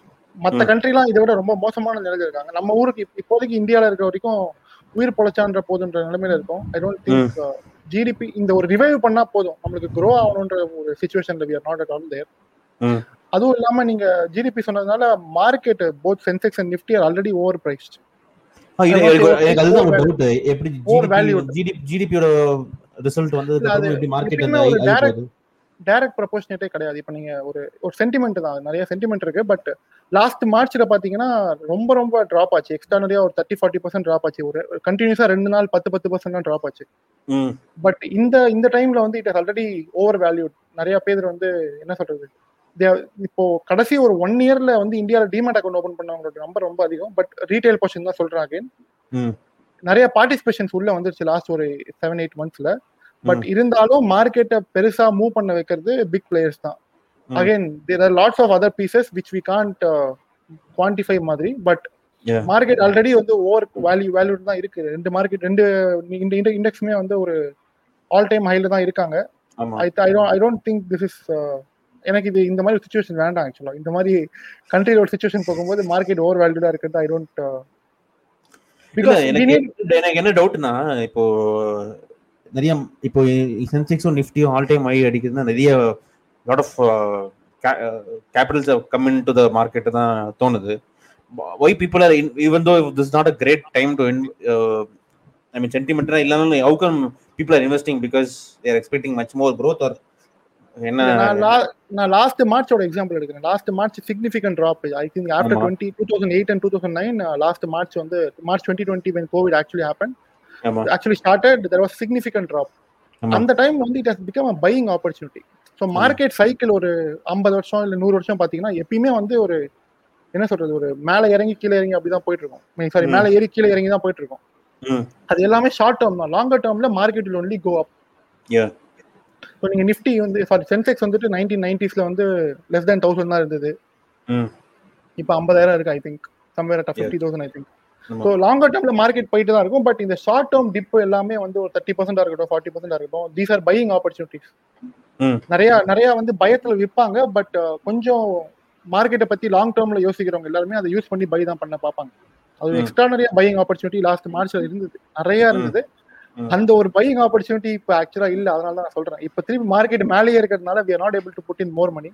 மற்ற கண்ட்ரிலாம் இதை விட ரொம்ப மோசமான நிலையில இருக்காங்க. நம்ம ஊருக்கு இப்போதைக்கு இந்தியால இருக்கிற வரைக்கும் உயிர் பொழைச்சான்ற போதுன்ற நிலைமையில இருக்கும். ஐ டோன்ட் திங்க் ஜிடிபி இந்த ஒரு ரிவைவ் பண்ணா போதும் நம்மளுக்கு க்ரோ ஆகணும்ன்ற ஒரு சிச்சுவேஷன்ல we are not at all there. அதுவும் இல்லாம நீங்க ஜிடிபி சொன்னதுனால market both Sensex and Nifty are already over priced. எனக்கு அதுதான் ஒரு டவுட், எப்படி ஜிடிபி யோட ரிசல்ட் வந்ததுக்கு அப்புறம் எப்படி மார்க்கெட் அந்த ஐடி டைரக்ட் ப்ரொபோஷனேட்டே கிடையாது. இப்போ நீங்க ஒரு ஒரு சென்டிமெண்ட் தான், நிறைய சென்டிமெண்ட் இருக்கு. பட் லாஸ்ட் மார்ச்ல பாத்தீங்கன்னா ரொம்ப ரொம்ப டிராப் ஆச்சு, எக்ஸ்டர்னலியா ஒரு தேர்ட்டி ஃபார்ட்டி பர்சன்ட் டிராப் ஆச்சு, ஒரு கண்டினியூஸா ரெண்டு நாள் பத்து பத்து பர்சன்ட் தான் டிராப் ஆச்சு. பட் இந்த இந்த டைம்ல வந்து it is already over valued. நிறைய பேர் வந்து என்ன சொல்றது இப்போ கடைசி ஒரு ஒன் இயர்ல வந்து இந்தியாவில் டிமேட் அக்கௌண்ட் ஓபன் பண்ணவங்களோட நம்பர் ரொம்ப அதிகம். பட் ரீட்டைல் போர்ஷன் தான் சொல்றேன் அகைன், நிறைய பார்ட்டிசிபேஷன்ஸ் உள்ள வந்துருச்சு லாஸ்ட் ஒரு செவன் எயிட் மந்த்ஸ்ல. பட் இருந்தாலும் மார்க்கெட்டை பெருசா மூவ் பண்ண வைக்கிறது பிக் பிளேயர்ஸ் தான். Again there are lots of other pieces which we can't quantify மாதிரி. பட் மார்க்கெட் ஆல்ரெடி வந்து ஓவர் வேல்யூ வேல்யூ தான் இருக்கு. ரெண்டு மார்க்கெட் ரெண்டு இந்த இண்டெக்ஸ்மே வந்து ஒரு ஆல் டைம் ஹைல தான் இருக்காங்க. I don't think this is எனக்கு இது இந்த மாதிரி சிச்சுவேஷன் வேண்டாம். ஆக்சுவலா இந்த மாதிரி கண்ட்ரியோட சிச்சுவேஷன் போகும்போது மார்க்கெட் ஓவர் வேல்யூ தான் இருக்கிறது ஐ டோன்ட். எனக்கு என்ன டவுட்னா இப்போ நிறைய இப்போ சென்செக்ஸும் நிஃப்டியும் ஆல் டைம் ஹை அடிக்கிறதுனா நிறைய lot of capitals come in to the market தான் தோணுது. Why people are even though this not a great time to I mean சென்டிமெண்ட்னா இல்லைனாலும் how come people are investing because they're expecting much more growth or என்ன நான் last மார்ச்சோட example எடுக்கிறேன். Last March significant drop I think after twenty two thousand eight and two thousand nine last March வந்து March twenty twenty when covid actually happen actually started there was significant drop. அந்த time வந்து it has become a buying opportunity. So market cycle ஒரு ஐம்பது வருஷம் இல்லை நூறு வருஷம் பார்த்தீங்கன்னா எப்பயுமே வந்து ஒரு என்ன சொல்றது ஒரு மேலே இறங்கி கீழே இறங்கி அப்படிதான் போயிட்டு இருக்கும். சாரி மேலே ஏறி கீழே இறங்கி தான் போயிட்டு இருக்கும். அது எல்லாமே ஷார்ட் டேர்ம் தான். லாங்கர் டேர்ம்ல market will only go up. So நீங்கள் நிஃப்டி வந்து சாரி சென்செக்ஸ் வந்துட்டு நைன்டீன் நைன்டிஸ்ல வந்து லெஸ் தேன் தௌசண்ட் தான் இருந்தது. இப்போ ஐம்பதாயிரம் இருக்கு I think somewhere at fifty thousand I think. So longer டேர்ம்ல மார்க்கெட் போயிட்டு தான் இருக்கும். பட் இந்த ஷார்ட் டேர்ம் டிப் எல்லாமே வந்து ஒரு தேர்ட்டி பர்சென்டா இருக்கட்டும் ஃபார்ட்டி பர்சென்டா இருக்கட்டும் தீஸ் ஆர் பையிங் ஆப்பர்ச்சுனிட்டிஸ். நிறைய நிறைய வந்து பயத்துல விற்பாங்க. பட் கொஞ்சம் மார்க்கெட்டை பத்தி லாங் டேர்ம்ல யோசிக்கிறவங்க எல்லாருமே அதை யூஸ் பண்ணி பை தான் பண்ண பார்ப்பாங்க. அது எக்ஸ்ட்ரானரியா பையிங் ஆப்பர்ச்சுனிட்டி லாஸ்ட் மார்ச்ல இருந்தது, நிறைய இருந்தது. அந்த ஒரு பையிங் ஆப்பர்ச்சுனிட்டி இப்போ ஆக்சுவலா இல்ல. அதனால தான் நான் சொல்றேன் இப்போ திருப்பி மார்க்கெட் மேலேயே இருக்கிறதுனால we are not able to put in more money.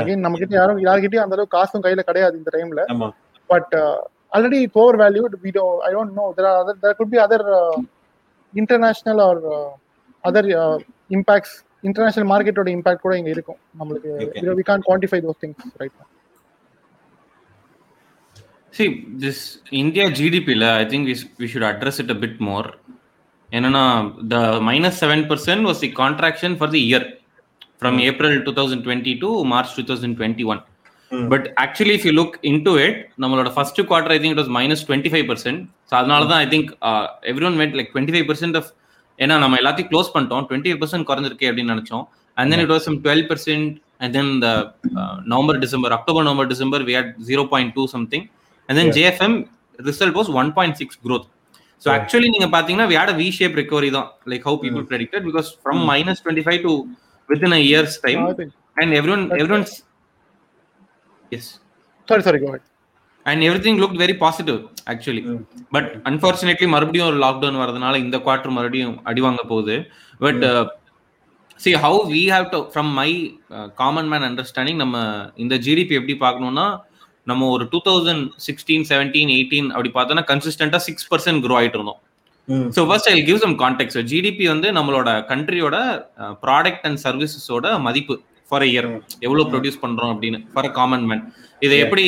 Again நம்ம கிட்ட யாரும் யார்கிட்டயும் அந்த அளவுக்கு காசும் கையில கிடையாது இந்த டைம்ல. But already it's over valued. we don't I don't know there are other there could be other uh, international or uh, other uh, impacts. International மார்க்கெட்டோட இம்பாக்ட் கூட இங்க இருக்கும். நம்மளுக்கு we can't quantify those things right now. See this India G D P la I think we, we should address it a bit more. Enna the minus seven percent was the contraction for the year from mm. April twenty twenty to March twenty twenty-one. Mm. But actually if you look into it nammoda first quarter I think it was minus twenty-five percent. So adnala than I think uh, everyone went like twenty-five percent of ஏன்னா நம்ம எல்லாத்தையும் close பண்ணிட்டோம். Twenty five percent குறைஞ்சிருக்கு அப்படின்னு நினைச்சோம். And then it was some twelve percent and then இந்த November December October November December we had zero point two something and then JFM result was one point six growth. So actually நீங்க பாத்தீங்கன்னா we had a V shape recovery தான் like how people predicted because from minus twenty five to within a years time and everyone everyone yes sorry sorry go ahead and everything looked very positive actually mm. but unfortunately marubadiyum or lockdown varadhanaala indha quarter marubadiyum adivaanga povudhu but uh, see how we have to from my uh, common man understanding nama indha G D P eppadi paakanona nama or twenty sixteen seventeen eighteen apdi paathana consistently six percent grow aiterundom. mm. So first I'll give some context. So G D P undu nammoda country oda uh, product and services oda madippu for a year evlo produce pandrom appadina for a common man இதை எப்படி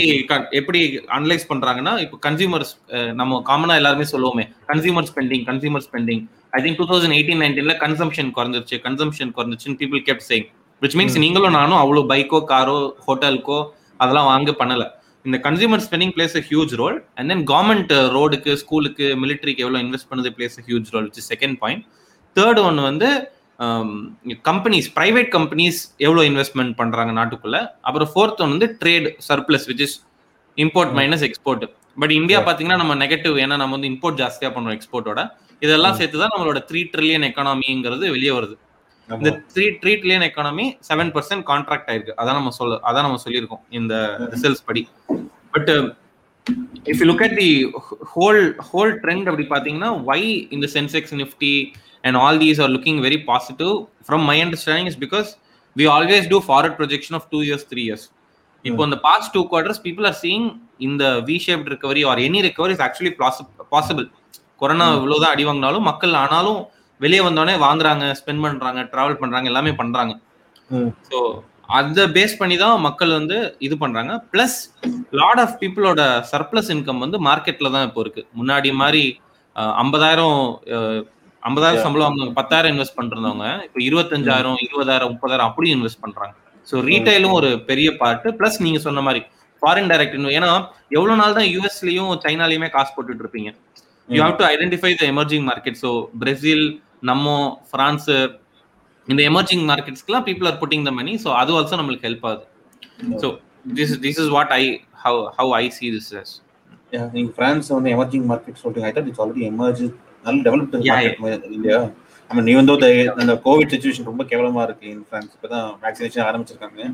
எப்படி analyse பண்றாங்கன்னா இப்போ consumers நம்ம காமனா எல்லாருமே சொல்லுவோமே consumer spending consumer spending I think two thousand eighteen நைன்டீன்ல கன்சம்ஷன் குறைஞ்சிருச்சு கன்சம்ஷன் குறைஞ்சிருச்சுன்னு people kept saying which means நீங்களும் நானும் அவ்வளோ பைக்கோ காரோ ஹோட்டலுக்கோ அதெல்லாம் வாங்க பண்ணல. இந்த consumer spending plays a huge role and then government ரோடுக்கு ஸ்கூலுக்கு மிலிட்ரிக்கு எவ்வளோ இன்வெஸ்ட் பண்ணது plays a huge role which is second point. Third one வந்து கம்பெனிஸ் பிரைவேட் கம்பெனிஸ் எவ்வளோ இன்வெஸ்ட்மெண்ட் பண்றாங்க நாட்டுக்குள்ள. அப்புறம் ஃபோர்த் ஒன் வந்து trade surplus which is import minus export. But India பார்த்தீங்கன்னா நம்ம நெகட்டிவ் ஏன்னா நம்ம வந்து இம்போர்ட் ஜாஸ்தியா பண்றோம் எக்ஸ்போர்ட்டோட. இதெல்லாம் சேர்த்து தான் நம்மளோட த்ரீ ட்ரில்லியன் எக்கானமிங்கிறது வெளியே வருது. இந்த three three trillion economy seven percent contract ஆயிருக்கு. அதான் நம்ம சொல்ல அதான் நம்ம சொல்லியிருக்கோம் இந்த ரிசல்ட்ஸ் படி. But if you look at the whole whole trend அப்படி பார்த்தீங்கன்னா வை இந்த Sensex Nifty and all these are looking very positive from my understanding is because we always do forward projection of two years three years. Ipo in the past two quarters people are seeing in the V-shaped recovery or any recovery is actually possible. Corona evlo da adivangnalum makkal aanalum veliye vandone vaangranga spend pandranga travel pandranga ellame pandranga. So adha base panni da makkal vande idu pandranga plus lot of people oda surplus income vande market la da ipo irukku. Munadi mari fifty thousand ஐம்பதாயிரம் சம்பளம் அவங்க பத்தாயிரம் invest பண்றவங்க இப்போ இருபத்தஞ்சாயிரம் இருபதாயிரம் முப்பதாயிரம் அப்படி இன்வெஸ்ட் பண்றாங்க. ஸோ ரீட்டைலும் ஒரு பெரிய பார்ட் பிளஸ் நீங்க சொன்ன மாதிரி ஃபாரின் டைரக்ட் இன்வெஸ்ட். ஏன்னா எவ்வளவு நாள் தான் யூஎஸ்லயும் சைனாலையுமே காசு போட்டுட்டு இருப்பீங்க. You have to identify the emerging market. So Brazil நம்ம பிரான்ஸ் இந்த எமர்ஜிங் மார்க்கெட்ஸ்க்குலாம் people are putting the money. So அது ஆல்சோ நம்மளுக்கு ஹெல்ப் ஆகுது. So this this is what I how how I see this as. நீங்க France வந்து emerging market சொல்றீங்க. I thought it's already emerging நல்ல டெவலப்ட் மார்க்கெட் இந்தியா. நம்ம நீ வந்து அந்த கோவிட் சிச்சுவேஷன் ரொம்ப கேவலமா இருக்கு இன் பிரான்ஸ். இப்பதான் வேக்சினேஷன் ஆரம்பிச்சிருக்காங்க.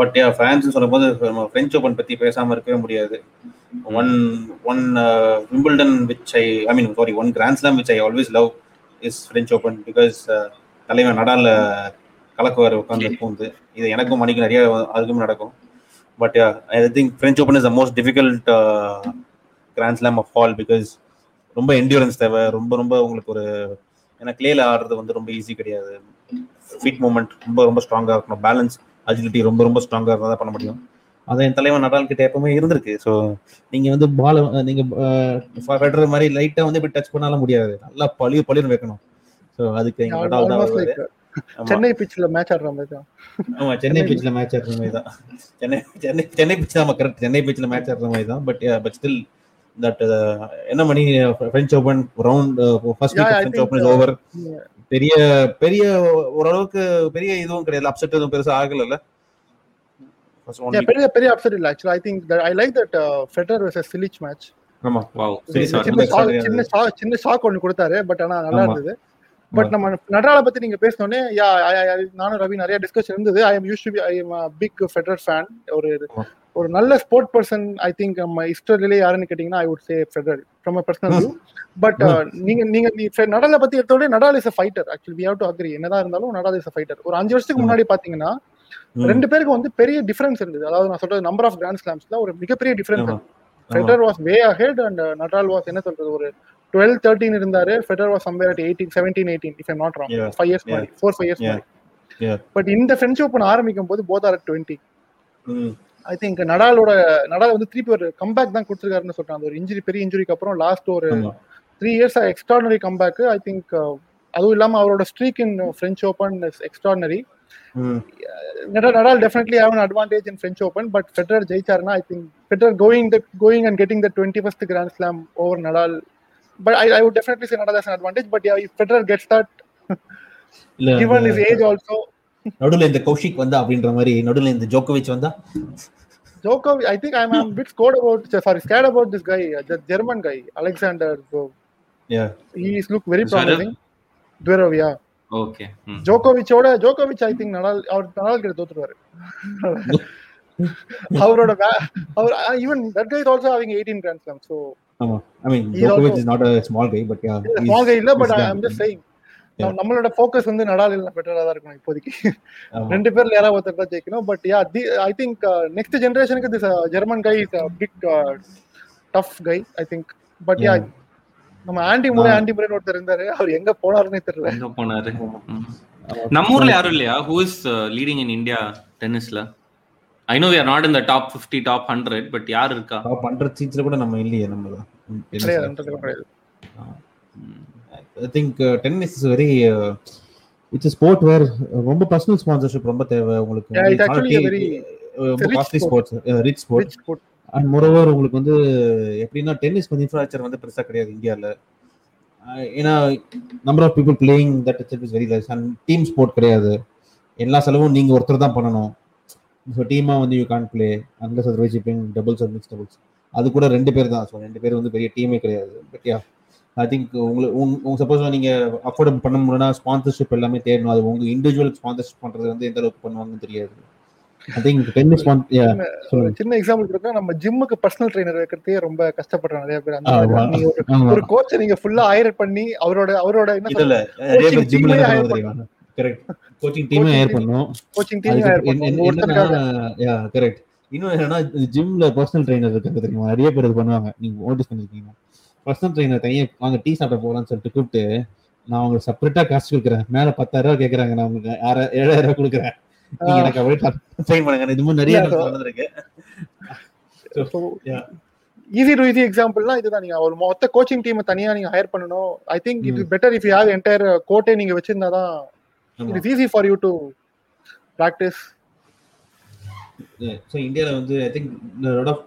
பட் பிரான்ஸ் சொல்லும் போது நம்ம பிரெஞ்ச் ஓப்பன் பத்தி பேசாம இருக்கவே முடியாது. One one Wimbledon which I I mean sorry one grand slam which I always love is French Open because தலைவன் நடால கலக்குவார் உட்காந்து போகுது. இது எனக்கும் மணிக்கு நிறைய அதுக்குமே நடக்கும். But I think French Open is the most difficult grand slam of all because ரொம்ப என்ட்யூரன்ஸ் தேவை. ரொம்ப ரொம்ப உங்களுக்கு ஒரு ஏன்னா கிளேல ஆடுறது வந்து ரொம்ப ஈஸி கிடையாது. ஃபீட் மூவ்மெண்ட் ரொம்ப ரொம்ப ஸ்ட்ராங்காக இருக்கணும், பேலன்ஸ் அஜிலிட்டி ரொம்ப ரொம்ப ஸ்ட்ராங்காக இருந்தால் தான் பண்ண முடியும். அதான் என் தலைவன் நடால் கிட்ட எப்பவுமே இருந்திருக்கு. ஸோ நீங்கள் வந்து பால் நீங்கள் வெடுற மாதிரி லைட்டாக வந்து இப்படி டச் பண்ணாலும் முடியாது, நல்லா பழிய பழிய வைக்கணும். ஸோ அதுக்கு எங்கள் நடால் தான் வருது. சென்னை பிச்சில் மேட்ச் ஆடுற மாதிரி தான். ஆமாம், சென்னை பிச்சில் மேட்ச் ஆடுற மாதிரி தான். சென்னை சென்னை சென்னை பிச் தான் கரெக்ட். சென்னை பிச்சில் மேட்ச் ஆடுற மாதிரி தான். But but still that uh, enna mani french open round uh, first yeah, french think, open is over periya periya oralavukku periya idhum kedala upset edhum perusa aagala la yeah periya periya upset illa actually I think that I like that uh, Federer versus Cilic match ama wow series chinna chinna shock onnu kodutare but ana nalla irundhudu but nama Nadal pathi neenga pesnone yeah nanu Ravi nariya discuss irundhudu I am used to be, I am a big Federer fan or ஒரு நல்ல sport person I think நம்ம ஹிஸ்டரியிலே யாருன்னு கேட்டீங்கன்னா I would say Federer from a personal view. But நீங்க நீங்க நடாலை பத்தி எடுத்தோட Nadal is a fighter actually we have to agree. என்னதான் இருந்தாலும் நடால் இஸ் அ ஃபைட்டர். ஒரு அஞ்சு வருஷத்துக்கு முன்னாடி பாத்தீங்கன்னா ரெண்டு பேருக்கு வந்து பெரிய டிஃபரன்ஸ் இருந்தது. அதாவது நான் சொல்றது நம்பர் ஆஃப் கிராண்ட் ஸ்லாம்ஸ்ல ஒரு மிகப்பெரிய டிஃபரன்ஸ் இருந்தது. Federer was way ahead and Nadal was என்ன சொல்றது ஒரு டுவெல் தேர்ட்டின் இருந்தாரு. Federer was somewhere at eighteen seventeen eighteen if I not wrong five years முன்னாடி ஃபோர் ஃபைவ் இயர்ஸ் முன்னாடி. பட் இந்த ஃப்ரெஞ்ச் ஓப்பன் ஆரம்பிக்கும் போது both are at twenty. I think நடாலோட நடால் வந்து திருப்பி ஒரு கம்பேக் தான் கொடுத்துருக்காருன்னு சொல்றாங்க. ஒரு இன்ஜுரி பெரிய இன்ஜுரிக்கு அப்புறம் லாஸ்ட் ஒரு three years extraordinary comeback. I think அதுவும் இல்லாம அவரோட streak in French open is extraordinary. Nadal definitely have an advantage in French open. But Federer ஜெயிச்சாருன்னா I think Federer going the going and getting the twenty first grand slam over Nadal. But I I would definitely say Nadal has an advantage. But if Federer gets that even his age also நடுல இந்த கௌஷிக் வந்தா அப்படின்ற மாதிரி நடுல இந்த ஜோக்கோவிச் வந்தா ஜோக்கோவிச் I think I am bit scared about sorry scared about this guy the German guy Alexander yeah he is look very promising Dverov yeah okay Djokovic ஓட ஜோக்கோவிச் ஐ திங்க் நடால் அவர் நடால் கிட்ட தோத்துடுவாரு அவரோட அவர் even that guy is also having eighteen grand slam so I mean Djokovic is not a small guy but yeah he is small guy இல்ல but I am just saying நம்மளோட focus வந்து Nadal இல்ல பெட்டரா தான் இருக்கணும் இப்போதைக்கு. ரெண்டு பேர்ல யாராவது ஒருத்தர் தான் ஜெயிக்கணும். But yeah I think next ஜெனரேஷனுக்கு this German guy is a big tough guy I think. But யா நம்ம ஆண்டி மூரே ஆண்டி மூரே ஒருத்தர் இருந்தாரு. அவர் எங்க போனாருன்னே தெரியல. எங்க போனாரு? நம்ம ஊர்ல யாரும் இல்லையா who is leading in India tennisல? I know we are not in the top fifty top one hundred but யார் இருக்கா? top one hundred சீட்ல கூட நம்ம இல்லையே. நம்ம இல்ல one hundred கிடையாது. I think uh, tennis is very uh, it's a sport where ரொம்ப personal sponsorship ரொம்ப தேவை உங்களுக்கு. It's actually a very costly sport, rich sport and moreover உங்களுக்கு வந்து எப்படின்னா டென்னிஸ் பத்தி இன்ஃப்ராஸ்ட்ரக்சர் வந்து பெருசா கிடையாது இந்தியால. ஏனா number of people playing that itself is very less and team sport கிடையாது. எல்லா செலவும் நீங்க ஒருத்தர் தான் பண்ணணும். So டீமா வந்து you can't play unless otherwise you playing doubles or mixed doubles. அது கூட ரெண்டு பேர் தான். So ரெண்டு பேர் வந்து பெரிய டீமே கிடையாது. பட் yeah I think உங்களுக்கு சப்போஸ் நீங்க அஃபோர்ட் பண்ண முடியும்னா ஸ்பான்சர்ஷிப் எல்லாமே தேடணும். அது உங்க இண்டிவிஜுவல் ஸ்பான்சர்ஷிப் பண்றது வந்து எந்த அளவுக்கு பண்ணுவாங்கன்னு தெரியாது. I think tennis one yeah சின்ன எக்ஸாம்பிள் கொடுத்தா நம்ம ஜிம்முக்கு பர்சனல் ட்ரைனர் வைக்கிறதே ரொம்ப கஷ்டப்படுற நிறைய பேர். அந்த ஒரு கோச்ச நீங்க ஃபுல்லா ஹையர் பண்ணி அவரோட அவரோட என்ன இல்ல நிறைய பேர் ஜிம்ல ஹையர் பண்ணுவாங்க. கரெக்ட், கோச்சிங் டீம் ஹையர் பண்ணோம். கோச்சிங் டீம் ஹையர் பண்ணோம் ஒருத்தர்க்காக yeah correct. இன்னும் என்னன்னா ஜிம்ல பர்சனல் ட்ரைனர் இருக்கிறது தெரியுமா? நிறைய பேர் இது பண்ணுவாங்க. நீங்க நோட்டீஸ் பண்ணிருக்கீங்க பர்சனல் ட்ரைனர் தனியாக வாங்க டீ சாப்பிட போகலான்னு சொல்லிட்டு கூப்பிட்டு நான் அவங்களுக்கு செப்பரேட்டாக காசு கொடுக்குறேன். மேலே பத்தாயிரம் ரூபா கேட்குறாங்க. நான் உங்களுக்கு ஆற ஏழாயிரம் ரூபா கொடுக்குறேன். நீங்கள் எனக்கு அப்படியே சைன் பண்ணுங்க. இது மாதிரி நிறைய வந்துருக்கு. ஈஸி டு ஈஸி எக்ஸாம்பிள்லாம் இதுதான். நீங்கள் ஒரு மொத்த கோச்சிங் டீமை தனியாக நீங்கள் ஹையர் பண்ணணும். I think it is better if you have entire கோட்டை நீங்கள் வச்சிருந்தா தான் it is easy for you to practise. Yeah. So India la vandu I think a lot of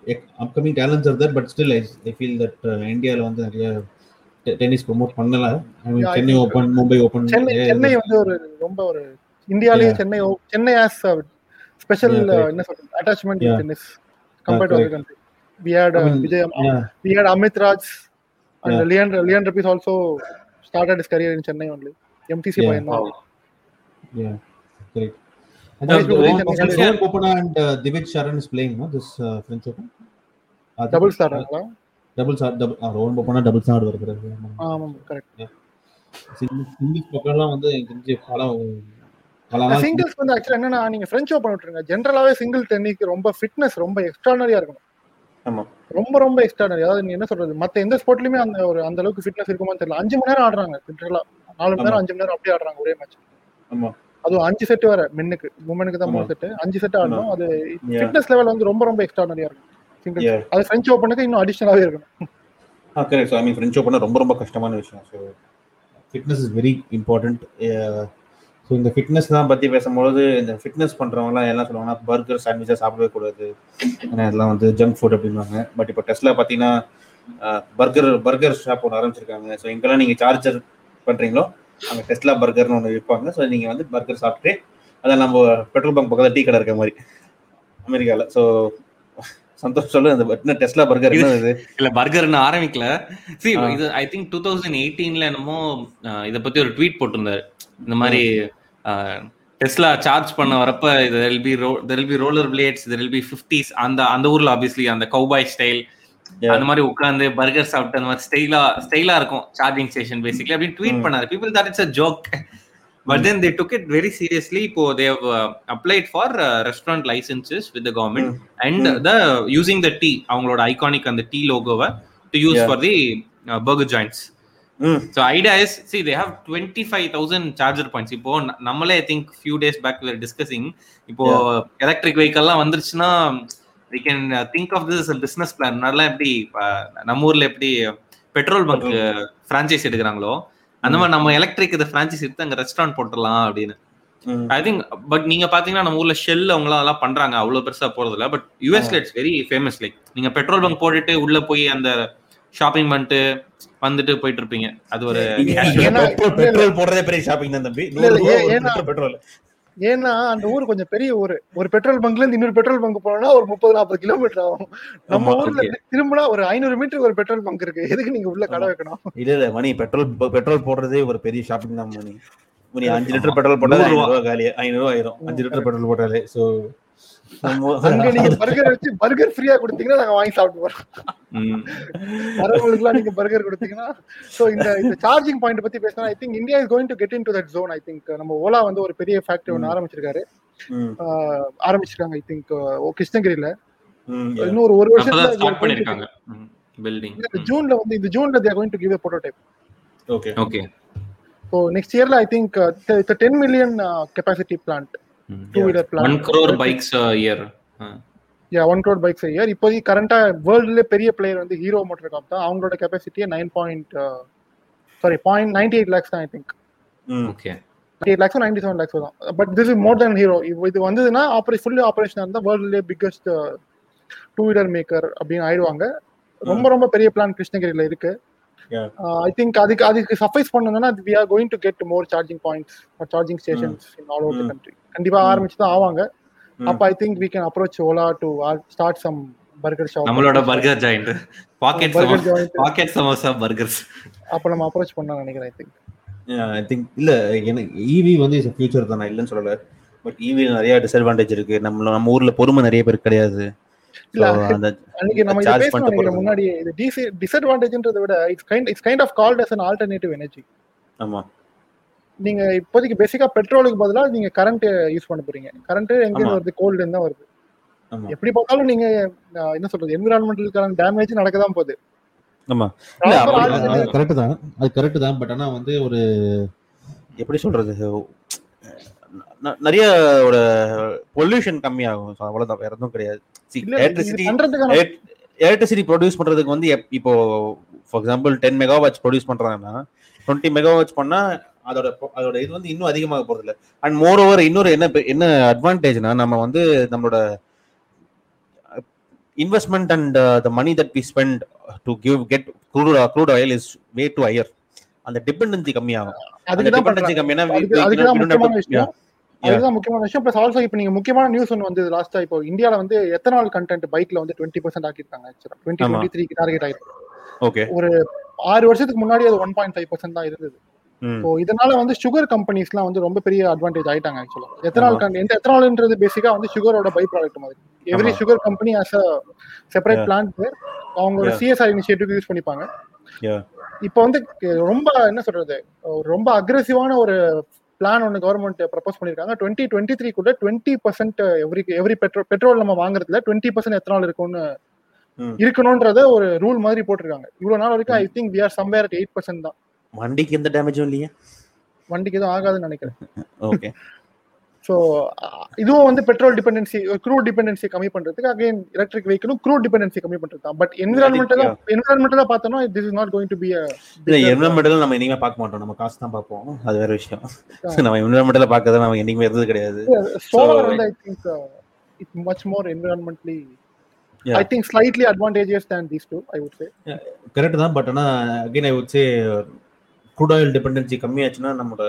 upcoming talents are there but still I, I feel that uh, India la vandu nariya tennis promote pannala. I mean yeah, Chennai I Open, Mumbai Open, Chennai Chennai vandu or romba or India la Chennai Chennai has a special enna uh, solra attachment yeah. to tennis compared yeah, to other countries. We had uh, I mean, Vijay yeah. we had Amit Raj and yeah. Leandro Leandro Paes also started his career in Chennai only. M T C yeah. by now. Yeah. Correct. French Open and uh, Divij Sharan is playing, no? This uh, French Open. Uh, double star, uh, right? Double star, double. Ah, Rohan Bopanna double star வருகிறார். ஆமா, correct. Singles பக்கம்லாம் வந்து கொஞ்சம் பல பல singles வந்து actually என்னன்னா நீங்க French Open விட்டுருங்க. ஜெனரலாவே சிங்கிள் டென்னிஸ்க்கு ரொம்ப ஃபிட்னஸ் ரொம்ப எக்ஸ்ட்ரானரியா இருக்கும். ஆமா, ரொம்ப ரொம்ப எக்ஸ்ட்ரானரி. அதாவது நீ என்ன சொல்றது மத்த எந்த ஸ்போர்ட்லயுமே அந்த ஒரு அந்த அளவுக்கு ஃபிட்னஸ் இருக்குமான்னு தெரியல. ஐந்து மணி நேரம் ஆடுறாங்க. ஜெனரலா நாலு மணி நேரம் ஐந்து மணி நேரம் அப்படியே ஆடுறாங்க ஒரே மேட்ச். அதுவும் அஞ்சு செட் வர மென்னுக்கு உமனுக்கு தான் மூணு செட்டு அஞ்சு செட் ஆடணும். அது ஃபிட்னஸ் லெவல் வந்து ரொம்ப ரொம்ப எக்ஸ்ட்ரானரியா இருக்கும். சிங்கிள் அது பிரெஞ்சு ஓப்பனுக்கு இன்னும் அடிஷனலாவே இருக்கணும். Okay so I mean French open ரொம்ப ரொம்ப கஷ்டமான விஷயம். So fitness is very important. So இந்த ஃபிட்னஸ் தான் பற்றி பேசும்போது இந்த ஃபிட்னஸ் பண்ணுறவங்களாம் என்ன சொல்லுவாங்கன்னா பர்கர் சாண்ட்விச்சாக சாப்பிடவே கூடாது, ஏன்னா இதெல்லாம் வந்து ஜங்க் ஃபுட் அப்படின்வாங்க. பட் இப்போ டெஸ்ட்ல பார்த்தீங்கன்னா பர்கர் பர்கர் ஷாப் ஒன்று ஆரம்பிச்சிருக்காங்க. ஸோ எங்கெல்லாம் நீங்கள் சார்ஜர் பண்ணுறீங்களோ அங்கே டெஸ்ட்ல பர்கர்னு ஒன்று விற்பாங்க. ஸோ நீங்கள் வந்து பர்கர் சாப்பிட்டு அதான் நம்ம பெட்ரோல் பங்க் பக்கத்தில் டீ கடை இருக்க மாதிரி அமெரிக்காவில். ஸோ சந்தோஷ் சொல்லு அந்த என்ன டெஸ்ட்ல பர்கர் இது இல்லை பர்கர்னு ஆரம்பிக்கல. சரி இது ஐ திங்க் டூ தௌசண்ட் எயிட்டீனில் என்னமோ இதை பற்றி ஒரு ட்வீட் போட்டிருந்தாரு. இந்த மாதிரி டெஸ்லா சார்ஜ் பண்ண வரப்ப there will be there will be roller blades, there will be fifties அந்த அந்த ஊர்ல obviously அந்த கவுபாய் ஸ்டைல் அந்த மாதிரி உட்கார்ந்து பர்கர் சாப்பிட்டு அந்த மாதிரி ஸ்டைலா ஸ்டைலா இருக்கும் சார்ஜிங் ஸ்டேஷன் பேசிக்கலி அப்படி ட்வீட் பண்ணாரு. people thought it's a joke but then they took it very seriously. இப்போ they have applied for restaurant licenses with the government and the using the T அவங்களோட iconic அந்த T logo to use for the uh, burger joints. Mm. So idea is, see, they have twenty-five thousand charger points. இப்போ நம்மளே I think few days back we were discussing, இப்போ electric vehicle எல்லாம் வந்துருச்சுன்னா we can think of this as a business plan. நான்லாம் எப்படி நம்ம ஊர்ல எப்படி பெட்ரோல் பங்க் பிரான்சைஸ் எடுக்கறாங்களோ அந்த மாதிரி நம்ம எலக்ட்ரிக் இது பிரான்சைஸ் எடுத்து அங்க ரெஸ்டாரண்ட் போட்டுடலாம் அப்படின்னு ஐ திங்க். பட் நீங்க பாத்தீங்கன்னா நம்ம ஊர்ல ஷெல் அவங்களாம் அதெல்லாம் பண்றாங்க, அவ்வளவு பெருசா போறது இல்ல. பட் யூஎஸ்ல இட்ஸ் வெரி ஃபேமஸ். லைக் நீங்க பெட்ரோல் பங்க் போட்டுட்டு உள்ள போய் அந்த ஷாப்பிங் பண்ணிட்டு வந்துட்டு போயிட்டு இருப்பீங்க. அது ஒரு பெட்ரோல் போடுறதே பெரிய ஷாப்பிங் தான் தம்பி. பெட்ரோல் ஏன்னா அந்த ஊர் கொஞ்சம் பெரிய ஊர். ஒரு பெட்ரோல் பங்க்ல இருந்து இன்னொரு பெட்ரோல் பங்க் போனா ஒரு முப்பது நாற்பது கிலோமீட்டர் ஆகும். நம்ம ஊர்ல திரும்பினா ஒரு ஐநூறு மீட்டர் ஒரு பெட்ரோல் பங்க் இருக்கு. எதுக்கு நீங்க உள்ள கடை வைக்கணும்? இல்ல இல்ல மணி, பெட்ரோல் பெட்ரோல் போடுறதே ஒரு பெரிய ஷாப்பிங் தான் மணி. மணி அஞ்சு லிட்டர் பெட்ரோல் போட்டா ஐநூறு ஐநூறு ஆயிரும். அஞ்சு லிட்டர் பெட்ரோல் போட்டாலே சோ கிருஷ்ணகிரியில இன்னொரு ஒரு வருஷம் ஜூன்ல வந்து இந்த ஜூன்ல they are going to give a prototype. Okay, okay. So next year I think it's a ten million capacity plant. one crore bikes a year. Yeah, one crore bikes a year. இப்போ கரண்டா வேர்ல்ட்ல பெரிய player வந்து hero motor corp தான். அவங்களோட capacity nine point nine eight lakhs தான் I think. Okay, eight lakhs or ninety-seven lakhs தான். But this is more than hero. இது வந்ததுனா operation fully ஆபரேஷனா இருந்தா வேர்ல்ட்ல பிகெஸ்ட் டூ வீலர் மேக்கர் அப்படி ஆயிடுவாங்க. ரொம்ப ரொம்ப பெரிய பிளான் கிருஷ்ணகிரியில இருக்கு. I think அதுக்கு அதுக்கு சஃபைஸ் பண்ணனும்னா we are going to get more charging points or charging stations in all over the country. கண்டிப்பா ஆரம்பிச்சு தான் ஆவாங்க. அப்ப I think we can approach Ola to start some burger shop. நம்மளோட burger joint packet samosa packet samosa burgers அப்ப நம்ம approach பண்ணலாம் நினைக்கிறேன். I think yeah I think இல்ல E V வந்து இஸ் ஃபியூச்சர் தான இல்லன்னு சொல்லல. பட் E V நிறைய டிஸ்அட்வான்டேஜ் இருக்கு. நம்ம நம்ம ஊர்ல பொறுமை நிறைய பேருக்கு கிடையாது. முன்னாடி டிஸ்அட்வான்டேஜ்ன்றதை விட it's kind it's kind of called as an alternative energy. ஆமா, நீங்க இப்போதைக்கு பேசிக்கா பெட்ரோலுக்கு பதிலா நீங்க கரண்ட் யூஸ் பண்ண போறீங்க. கரண்ட் எங்க இருந்து வருது? கோல்ட்ல இருந்து வருது. எப்படி பார்த்தாலும் நீங்க என்ன சொல்றது, என்விரான்மென்டல் டேமேஜ் நடக்க தான் போகுது. ஆமா இல்ல அது கரெக்ட் தான், அது கரெக்ட் தான். பட் ஆனா வந்து ஒரு எப்படி சொல்றது, நிறைய ஒரு பொல்யூஷன் கம்மியாகும். அவ்வளவுதான், வேற எதுவும் கிடையாது. எலக்ட்ரிசிட்டி ப்ரொடியூஸ் பண்றதுக்கு வந்து இப்போ for example ten megawatts produce பண்றாங்கன்னா டுவெண்ட்டி மெகாவாட்ஸ் பண்ணா அதோட அதோட இது வந்து இன்னும் அதிகமாக போறது இல்லை. அண்ட் மோர் ஓவர் இன்னொரு என்ன என்ன அட்வான்டேஜ்னா நம்ம வந்து நம்மளோட investment and the money that we spend to give get crude crude oil is way to higher. அந்த டிபெண்டன்சி கம்மியாகும். அந்த டிபெண்டன்சி கம்மினா அதுதான் முக்கியமான விஷயம். பிளஸ் ஆல்சோ இப்போ நீங்க முக்கியமான நியூஸ் ஒன்று வந்து லாஸ்டா இப்போ இந்தியாவில் வந்து எத்தனால் கண்டென்ட் பைக்ல வந்து டுவெண்ட்டி பர்சன்ட் ஆக்கியிருக்காங்க. ஆக்சுவலா டுவெண்ட்டி டுவெண்ட்டி த்ரீக்கு டார்கெட் ஆயிருக்கு. ஒரு ஆறு வருஷத்துக்கு முன்னாடி அது ஒன் பாயிண்ட் ஃபைவ் பர்சன்ட் தான் இருந்தது. ஸோ இதனால வந்து சுகர் கம்பெனிஸ்லாம் வந்து ரொம்ப பெரிய அட்வான்டேஜ் ஆயிட்டாங்க. ஆக்சுவலா எத்தனால் எந்த எத்தனால்ன்றது பேசிக்கா வந்து சுகரோட பை ப்ராடக்ட் மாதிரி. Every sugar company as a separate plant அவங்களோட சிஎஸ்ஆர் இனிஷியேட்டிவ் யூஸ் பண்ணிப்பாங்க. இப்போ வந்து ரொம்ப என்ன சொல்றது, ரொம்ப அக்ரெசிவான ஒரு பிளான் ஒன்று கவர்மெண்ட் ப்ரப்போஸ் பண்ணியிருக்காங்க. டுவெண்ட்டி டுவெண்ட்டி த்ரீக்குள்ள twenty percent every every petrol petrol நம்ம வாங்குறதுல டுவெண்ட்டி பர்சன்ட் எத்தனால் இருக்கும்னு இருக்கணும்ன்றத ஒரு ரூல் மாதிரி போட்டிருக்காங்க. இவ்வளோ நாள் வரைக்கும் I think we are somewhere at eight percent தான். வண்டிக்கு எந்த டேமேஜும் இல்லையா? வண்டிக்கு எதுவும் ஆகாதுன்னு நினைக்கிறேன். ஸோ இதுவும் வந்து பெட்ரோல் டிபெண்டன்சி க்ரூட் டிபெண்டன்சி கம்மி பண்றதுக்கு அகைன் எலக்ட்ரிக் வெஹிக்கிளும் க்ரூட் டிபெண்டன்சி கம்மி பண்றது தான். பட் என்விரான்மெண்டலா என்விரான்மெண்டலா பார்த்தோம்னா this is not going to be a environmental நம்ம எங்கேயுமே பார்க்க மாட்டோம், நம்ம காசு தான் பார்ப்போம், அது வேற விஷயம். நம்ம என்விரான்மெண்டலா பார்க்கறது நம்ம எங்கேயுமே இருந்தது கிடையாது. சோலார் வந்து I think it's much more environmentally Yeah. I think slightly advantageous than these two, I would say. Yeah, correct da, but ana again I would say crude oil dependency kammi aachuna namoda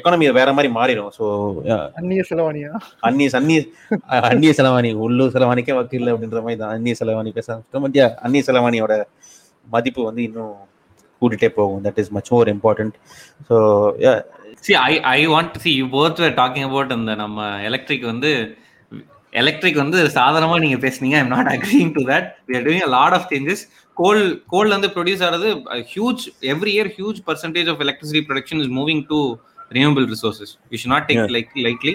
economy vera mari maarirum. So anniya selavaniya anni anni anniya selavani ullu selavanikku vakkilla abindra mari da anniya selavani pesanga matya anniya selavaniyoda madippu vandu innum கூட்டிட்டே போகும். that is much more important. So yeah, see i i want to see you both were talking about and நம்ம electric வந்து electric வந்து சாதாரணமாக நீங்கள் பேசுனீங்க. I'm not agreeing to that. We are doing a lot of changes. Coal coal வந்து produce ஆகிறது huge every year huge percentage of electricity production is moving to renewable resources. You should not take like likely.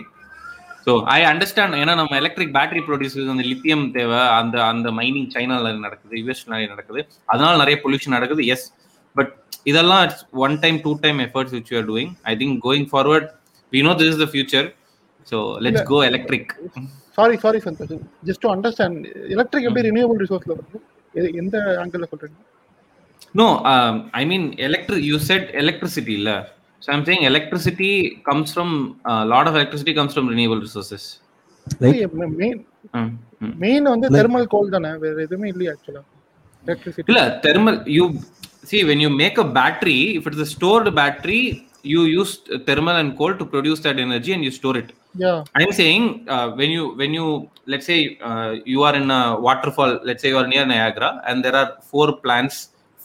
So I understand, ஏன்னா நம்ம electric battery producers அந்த lithium தேவை, அந்த அந்த mining சைனால நடக்குது, யூஎஸ் நிறைய நடக்குது, அதனால நிறைய பொல்யூஷன் நடக்குது. எஸ், பட் இதெல்லாம் it's one time two time efforts which you are doing. I think going forward we know this is the future. So let's go electric. sorry sorry Santosh, just to understand electric எப்படி renewable resource ல வருது, எந்த ஆங்கிள்ல சொல்றீங்க? no um, I mean electric, you said electricity la, so I'm saying electricity comes from a uh, lot of electricity comes from renewable resources, right? main main on the thermal coal dana, வேற எதுமே இல்ல actually electricity la. thermal, you see when you make a battery, if it's a stored battery, you use thermal and coal to produce that energy and you store it. Yeah, I'm saying uh, when you when you let's say uh, you are in a waterfall, let's say you are near Niagara and there are four plants,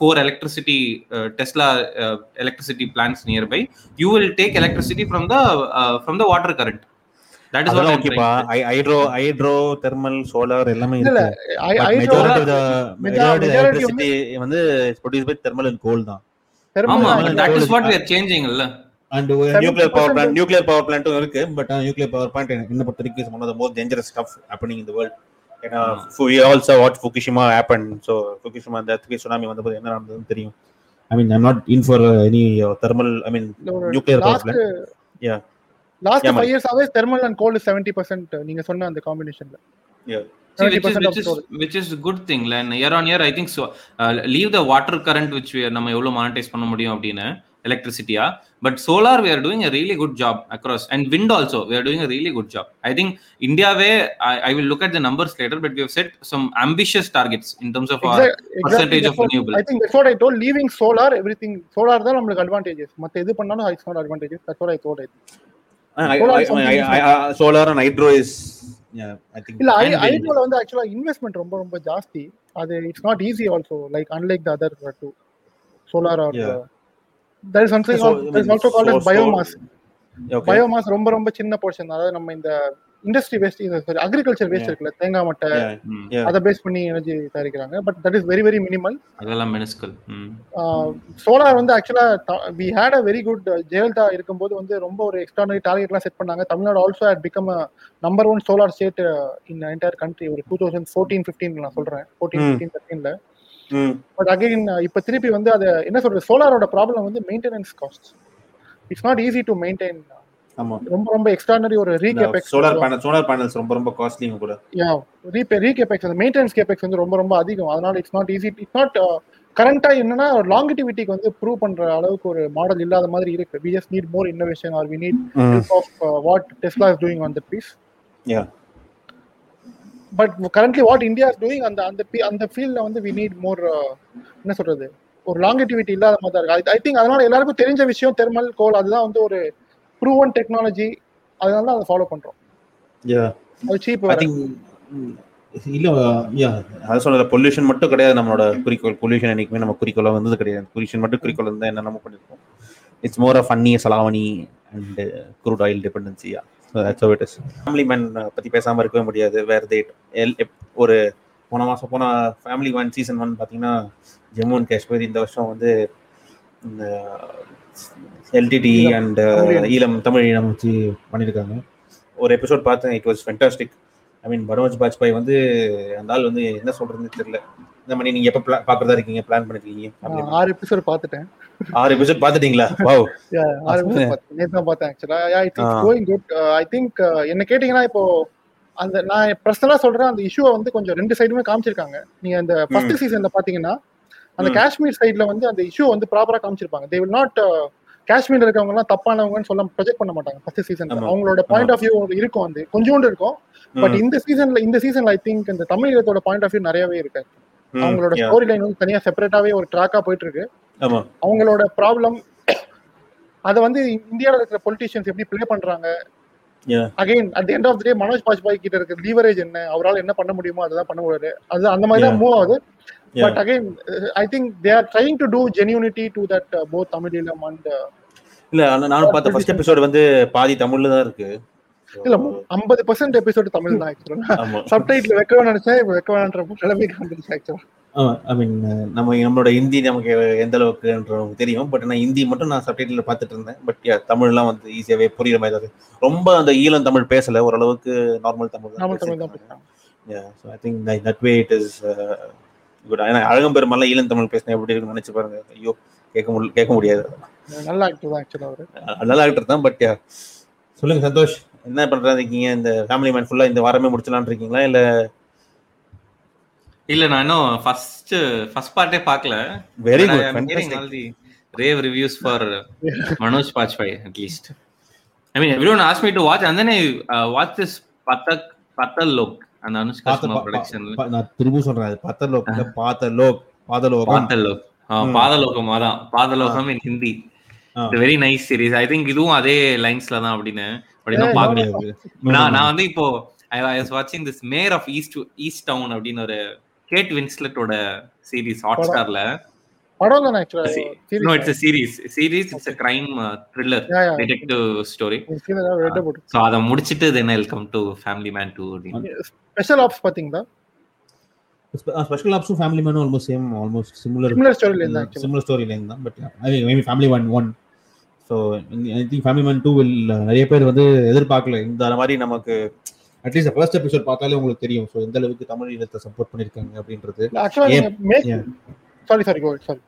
four electricity uh, Tesla uh, electricity plants nearby, you will take electricity from the uh, from the water current. That is what I'm saying. I hydro hydro thermal solar எல்லாமே இருக்கு. Majority of the majority of electricity வந்து is produced by thermal and coal தான். ஆமா, that is what we are changing இல்ல. And uh, nuclear power plant nuclear power plant too irukku, but uh, nuclear power plant in the Patrick is one of the most dangerous stuff happening in the world. And uh, mm-hmm. we also what Fukushima happened. So Fukushima and that tsunami vandha podhu enna nadandhu theriyum. I mean I'm not in for uh, any uh, thermal I mean no, no, nuclear last, power plant. Yeah, last yeah, five years always thermal and coal is seventy percent ninga sonna and the combination la. Yeah, see, which is which is, which is a good thing la. Year on year I think so uh, leave the water current which we nama evlo monetize panna mudiyum appadina electricity, but solar we are doing a really good job across, and wind also we are doing a really good job. I think India way i, I will look at the numbers later, but we have set some ambitious targets in terms of exactly, our percentage exactly. of renewable. I think that's what I told, leaving solar everything, solar da namak advantages, math edu pannalum it's not advantages, that's what I told. I think I, solar, I, I, I, I, solar and hydro is yeah I think illa hydro la vanda actually investment romba romba jaasti, adu it's not easy also, like unlike the other two solar or yeah. the, there is something so, called, there is also called so, as biomass. Okay. Biomass ரொம்ப ரொம்ப சின்ன portion, அதாவது நம்ம இந்த industry waste sorry agriculture waste இருக்குல்ல, தேங்காய் மட்டை அதை பேஸ் பண்ணி எனர்ஜி தயாரிக்கிறாங்க. But that is very very minimal, அதெல்லாம் மினிஸ்கல். சோலார் வந்து ஆக்சுவலா we had a very good Jayalalithaa இருக்கும்போது வந்து ரொம்ப ஒரு எக்ஸ்ட்ரானரி டார்கெட்லாம் செட் பண்ணாங்க. Tamil Nadu also had become a number one solar state in entire country ஒரு டூ தௌசண்ட் ஃபோர்டீன் ஃபிஃப்டீன் நான் சொல்றேன் ஃபோர்டீன் ஃபிஃப்டீன் தேர்ட்டீன்ல. பட் அகைன் இப்ப திருப்பி வந்து அது என்ன சொல்றது, சோலாரோட ப்ராப்ளம் வந்து maintenance cost, it's not easy to maintain. ஆமா, ரொம்ப ரொம்ப எக்ஸ்ட்ரானரி ஒரு ரீகேபெக்ஸ். சோலார் பேனல் சோலார் பேனல்ஸ் ரொம்ப ரொம்ப காஸ்ட்லிங்க கூட. யா, ரீபே ரீகேபெக்ஸ் அந்த மெயின்டெனன்ஸ் கேபெக்ஸ் வந்து ரொம்ப ரொம்ப அதிகம். அதனால it's not easy, it's not கரண்டா என்னன்னா லாங்கிட்டிவிட்டிக்கு வந்து ப்ரூவ் பண்ற அளவுக்கு ஒரு மாடல் இல்லாத மாதிரி இருக்கு. we just need more innovation or we need proof of uh, what Tesla is doing on that piece. Yeah, but currently what India is doing on the on the on the field வந்து we need more என்ன சொல்றது ஒரு longevity இல்லாத மாதிரி இருக்கு. I think அதனால எல்லாருக்கும் தெரிஞ்ச விஷயம் thermal coal, அதுதான் வந்து ஒரு proven technology, அதனால தான் அதை ஃபாலோ பண்றோம். yeah அது cheap. I think இல்ல yeah அது சொல்ற pollution மட்டும் கிடையாது நம்மளோட குறிக்கோள், pollution எனக்குமே நம்ம குறிக்கோளா வந்தது கிடையாது, pollution மட்டும் குறிக்கோள் இருந்தா என்ன நம்ம பண்ணிருப்போம். it's more of funny salavani and uh, crude oil dependency. yeah. So that's how it is. Family Man பத்தி பேசாம இருக்கவே முடியாது. வேற டேட் ஒரு போன மாசம் போன ஃபேமிலி மேன் சீசன் ஒன் பார்த்தீங்கன்னா ஜம்மு அண்ட் காஷ்மீர் இந்த வருஷம் வந்து இந்த எல்டிடி அண்ட் ஈழம் தமிழ் ஈழம் வச்சு பண்ணியிருக்காங்க. ஒரு எபிசோட் பார்த்தேன், it was fantastic. I mean Manoj Bajpai வந்து அந்த ஆள் வந்து என்ன சொல்றதுன்னு தெரியல. இந்த மணி நீங்க எப்ப பாக்குறதா இருக்கீங்க, பிளான் பண்ணிருக்கீங்க? ஆறு எபிசோட் பாத்துட்டேன். ஆறு எபிசோட் பாத்துட்டீங்களா? வாவ், ஆறு எபிசோட் பாத்து நேத்து தான் பார்த்தேன் actually. I think going good. I think என்ன கேட்டிங்கனா இப்போ அந்த நான் பர்சனலா சொல்றேன், அந்த இஷ்யூவை வந்து கொஞ்சம் ரெண்டு சைடுமே காமிச்சிருக்காங்க. நீங்க அந்த ஃபர்ஸ்ட் சீசன்ல பாத்தீங்கன்னா அந்த காஷ்மீர் சைடுல வந்து அந்த இஷ்யூ வந்து ப்ராப்பரா காமிச்சிருப்பாங்க. தே வில் நாட் காஷ்மீர்ல இருக்கவங்க எல்லாம் தப்பானவங்கன்னு சொல்ல ப்ரொஜெக்ட் பண்ண மாட்டாங்க. ஃபர்ஸ்ட் சீசன்ல அவங்களோட பாயிண்ட் ஆஃப் வியூ இருக்கும், வந்து கொஞ்சோண்டு இருக்கும். பட் இந்த சீசன்ல இந்த சீசன்ல ஐ திங்க் இந்த தமிழகத்தோட பாயிண்ட் ஆஃப் வியூ நிறையவே இருக்கு. அவங்களோட ஸ்டோரி லைன் வந்து தனியா செப்பரேட்டாவே ஒரு ட்ராக்கா போயிட்டு இருக்கு. அவங்களோட ப்ராப்ளம் அதை வந்து இந்தியாவில் இருக்கிற பொலிட்டிஷியன்ஸ் எப்படி பிளே பண்றாங்க. Again at the end of the day Manoj Bajpai கிட்ட இருக்கிற லீவரேஜ் என்ன, அவரால் என்ன பண்ண முடியுமோ அதுதான் பண்ண முடியாது. அது அந்த மாதிரி தான் மூவ் ஆகுது. But again I think they are trying to do genuinity to that both தமிழிலம் அண்ட் இல்ல. நானும் பார்த்த ஃபர்ஸ்ட் எபிசோட் வந்து பாதி தமிழ்ல தான் இருக்கு. இல்ல ஐம்பது பெர்சன்ட் எபிசோட் தமிழ் தான் ஆக்சுவலா. சப்டைட்டில் வைக்கணும்னு நினைச்சேன், இப்போ வைக்க வேண்டாம்ன்ற கிளம்பிட்டு வந்துருச்சு ஆக்சுவலா. ஐ மீன் நம்ம நம்மளோட ஹிந்தி நமக்கு எந்த அளவுக்குன்றது தெரியும். பட் ஆனால் ஹிந்தி மட்டும் நான் சப்டைட்டில் பார்த்துட்டு இருந்தேன். பட் தமிழ்லாம் வந்து ஈஸியாகவே புரியுற மாதிரி தான். ரொம்ப அந்த ஈழம் தமிழ் பேசலை, ஓரளவுக்கு நார்மல் தமிழ் தான். I think that way it is good. ஏன்னா அழகம்பெருமாலாம் ஈழம் தமிழ் பேசினேன் எப்படி இருக்குன்னு நினைச்சு பாருங்க. ஐயோ, கேட்க முடியல, கேட்க முடியாது. நல்ல ஆக்டர் தான் ஆக்சுவலா, அவர் நல்ல ஆக்டர் தான். பட் சொல்லுங்க சந்தோஷ், என்ன பண்றது இருக்கீங்க? இந்த ஃபேமிலி மேன் ஃபுல்லா இந்த வாரமே முடிச்சலாம்னு இருக்கீங்களா? இல்ல இல்ல நான் இன்னும் ஃபர்ஸ்ட் ஃபர்ஸ்ட் பார்ட்டே பார்க்கல. Very good, fantastic. All the rave reviews for Manoj Bajpayee at least. I mean everyone asked me to watch and then I uh, watched this Paatal Paatal Lok and Anusha Maa production. நான் திரும்ப சொல்றேன், அது Paatal Lok இல்ல Paatal Lok. Paatal Lok Paatal Lok ah Paatal Lok Mata Paatal Lok in Hindi. It's a very nice series. I think இதுவும் அதே லைன்ஸ்ல தான் அப்படினே அப்படினா பாக்குறது. நான் நான் வந்து இப்போ I was watching this Mayor of East East Town அப்படின ஒரு Kate Winsletோட series Hotstarல. படம் தான் actually series. No, it's a series. Series it's a crime uh, thriller yeah, yeah. detective story. So அத முடிச்சிட்டு then I'll come to Family Man two. Special Ops பாத்தீங்களா? Special Ops and Family Man almost same, almost similar. Similar story line தான். Similar story line தான். But yeah, I mean maybe Family Man one. So I think Family Man two will நிறைய பேர் வந்து எதிர்பார்க்கல இந்த மாதிரி. நமக்கு அட்லீஸ்ட் ஃபர்ஸ்ட் எபிசோட் பார்த்தாலே உங்களுக்கு தெரியும் சோ இந்த அளவுக்கு தமிழ் ஈழத்தை சப்போர்ட் பண்ணிருக்காங்க அப்படின்றது. Sorry sorry go sorry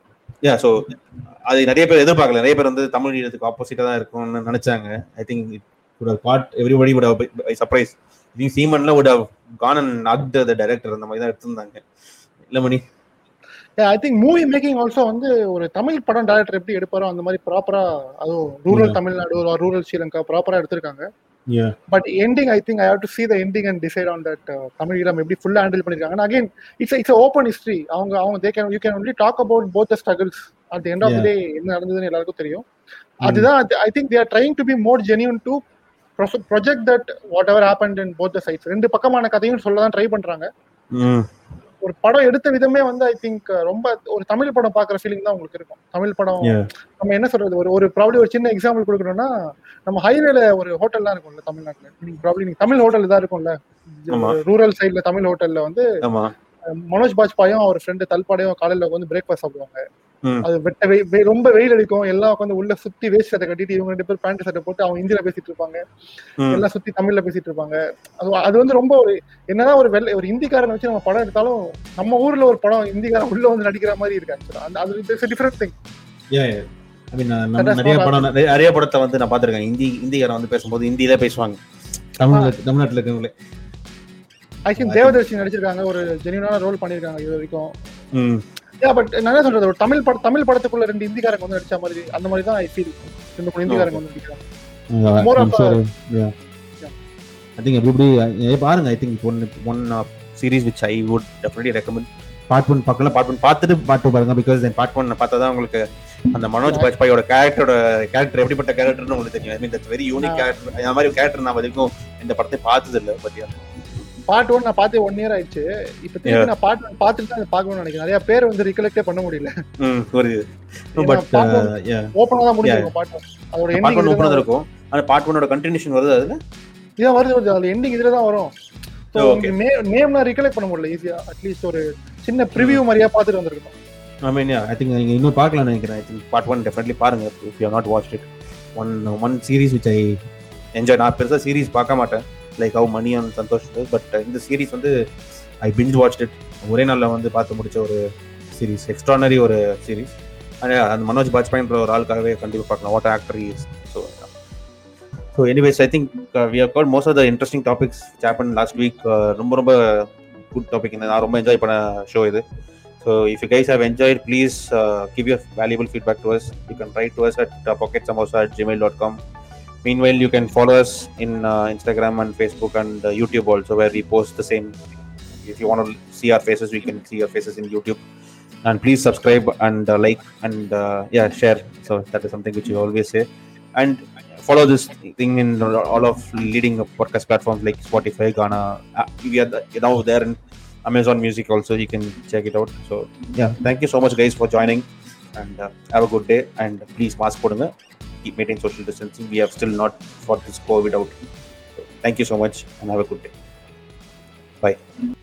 yeah so அது நிறைய பேர் எதிர்பார்க்கல. நிறைய பேர் வந்து தமிழ் ஈழத்துக்கு ஆப்போசிட்டா தான் இருக்கும்னு நினைச்சாங்க. I think it would have caught everybody would have by surprise. I think Seemanla would have gone and knocked the director அந்த மாதிரி தான் எடுத்துட்டாங்க. இல்ல Mani I think movie making also வந்து ஒரு தமிழ் படம் டைரக்டர் எப்படி எடுப்பாரோ அந்த மாதிரி ப்ராப்பரா, அது rural Tamil Nadu or rural Sri Lanka ப்ராப்பரா எடுத்திருக்காங்க. Yeah. But ending, I think I have to see the ending and decide on that. Uh, Tamil Elam every full handle panniranga. And again, it's a, it's an open history. Avanga avanga they can you can only talk about both the struggles. At the end of yeah. the day, enna nadandhudhu ellarku theriyum. Adha I think they are trying to be more genuine to pro- project that whatever happened in both the sides. Rendu pakkamana kadhiyum solla dhan try pandranga. Mm. ஒரு படம் எடுத்த விதமே வந்து I think ரொம்ப ஒரு தமிழ் படம் பாக்குற feeling தான் உங்களுக்கு இருக்கும். தமிழ் படம் நம்ம என்ன சொல்றது, ஒரு ஒரு ப்ராப்ளம் ஒரு சின்ன எக்ஸாம்பிள் கொடுக்கணும்னா நம்ம ஹைவேல ஒரு ஹோட்டல்லாம் இருக்கும்ல தமிழ்நாட்டுல, நீங்க ப்ராப்ளம் நீங்க தமிழ் ஹோட்டல் தான் இருக்கும்ல ரூரல் சைட்ல. தமிழ் ஹோட்டல்ல வந்து மனோஜ் பாஜ்பாயும் அவர் ஃப்ரெண்டு தல்பாடையும் காலையில வந்து பிரேக்ஃபாஸ்ட் சாப்பிடுவாங்க. அது வெட்ட ரொம்ப வெயில் அடிக்கும், எல்லாம் உட்காந்து உள்ள சுத்தி வேஸ்ட் சட்டை கட்டிட்டு இவங்க ரெண்டு பேர் பேண்ட் சட்டை போட்டு அவங்க இந்தியில பேசிட்டு இருப்பாங்க, எல்லாம் சுத்தி தமிழ்ல பேசிட்டு இருப்பாங்க. அது வந்து ரொம்ப ஒரு என்னதான் ஒரு வெள்ள ஒரு ஹிந்திக்காரன் வச்சு நம்ம படம் எடுத்தாலும் நம்ம ஊர்ல ஒரு படம் ஹிந்திக்காரன் உள்ள வந்து நடிக்கிற மாதிரி இருக்காங்க. நிறைய படம் நிறைய படத்தை வந்து நான் பாத்திருக்கேன், ஹிந்தி ஹிந்திக்காரன் வந்து பேசும்போது ஹிந்தியில பேசுவாங்க தமிழ்நாட்டுல இருக்கவங்களே. ஐ திங்க் தேவதர்ஷி நடிச்சிருக்காங்க, ஒரு ஜெனியூனான ரோல் பண்ணிருக்காங்க இது வரைக்கும். யா பட் நான் என்ன சொல்றது, ஒரு தமிழ் படம் தமிழ் படத்துக்குள்ள ரெண்டு இந்திக்காரங்க வந்து நடிச்ச மாதிரி அந்த மாதிரி தான் ஐ ஃபீல். ரெண்டு மூணு இந்திக்காரங்க வந்து நடிக்கிறாங்க more of yeah. I think everybody பாருங்க. I think one one of series which I would definitely recommend. Part ஒன்று பார்க்கல, பார்ட் ஒன்று பார்த்துட்டு பார்ட் டூ பாருங்க. பிகாஸ் தென் பார்ட் ஒன்று பார்த்தா தான் உங்களுக்கு அந்த மனோஜ் பாஜ்பாயோட கேரக்டரோட கேரக்டர் எப்படிப்பட்ட கேரக்டர்னு உங்களுக்கு தெரியும். I mean that's very unique character. அந்த மாதிரி கேரக்டர் நான் வரைக்கும் இந்த படத்தை பார்த்தது இல்லை. பட் பார்ட் ஒன் நான் பார்த்து ஒன் இயர் ஆயிடுச்சு. இப்போ திருப்பி நான் பார்ட் ஒன் பார்த்துட்டு தான் பார்க்கணும்னு நினைக்கிறேன். நிறைய பேர் வந்து ரிகலெக்டே பண்ண முடியல. ம் புரியுது. பட் ஓபனா தான் முடிஞ்சிருக்கும் பார்ட் ஒன். அதோட எண்டிங் ஓபனா தான் இருக்கும். ஆனா பார்ட் ஒன்னோட கண்டினியூஷன் வருது அதுல. இதான் வருது, அது எண்டிங் இதல தான் வரும். சோ நேம் நான் ரிகலெக்ட் பண்ண முடியல ஈஸியா. அட்லீஸ்ட் ஒரு சின்ன ப்ரீவியூ மாதிரியா பார்த்துட்டு வந்திருக்கோம். ஐ மீன் ஐ திங்க் நீங்க இன்னும் பார்க்கலாம்னு நினைக்கிறேன். I think part one definitely பாருங்க if you have not watched it. one one series which I enjoyed. நான் பெருசா சீரிஸ் பார்க்க மாட்டேன். like how Mani and Santosh does. But uh, in the series வந்து I binge watched it. ஒரே நாளில் வந்து பார்த்து முடிச்ச ஒரு சீரீஸ், எக்ஸ்ட்ரானரி ஒரு சீரீஸ். ஆனால் அந்த மனோஜ் பாஜ்பாயின்ற ஒரு ஆளுக்காகவே கண்டிப்பாக பார்க்கலாம், what actor is. So so anyways I think we have got most of the interesting topics which happen last week. ரொம்ப ரொம்ப குட் டாபிக், நான் ரொம்ப என்ஜாய் பண்ண ஷோ இது. So if you guys have enjoyed, please uh, give your valuable feedback to us. You can write to us at uh, pocket samosa at gmail dot com. Meanwhile, you can follow us in uh, Instagram and Facebook and uh, YouTube also, where we post the same. If you want to see our faces, we can see our faces in YouTube. And please subscribe and uh, like and uh, yeah, share. So that is something which you always say. And follow this thing in all of leading podcast platforms like Spotify, Ghana. Uh, we are the, now there in Amazon Music also, you can check it out. So yeah, thank you so much guys for joining, and uh, have a good day, and please mask podunga, keep maintaining social distancing. We have still not fought this COVID out. So, thank you so much and have a good day. Bye.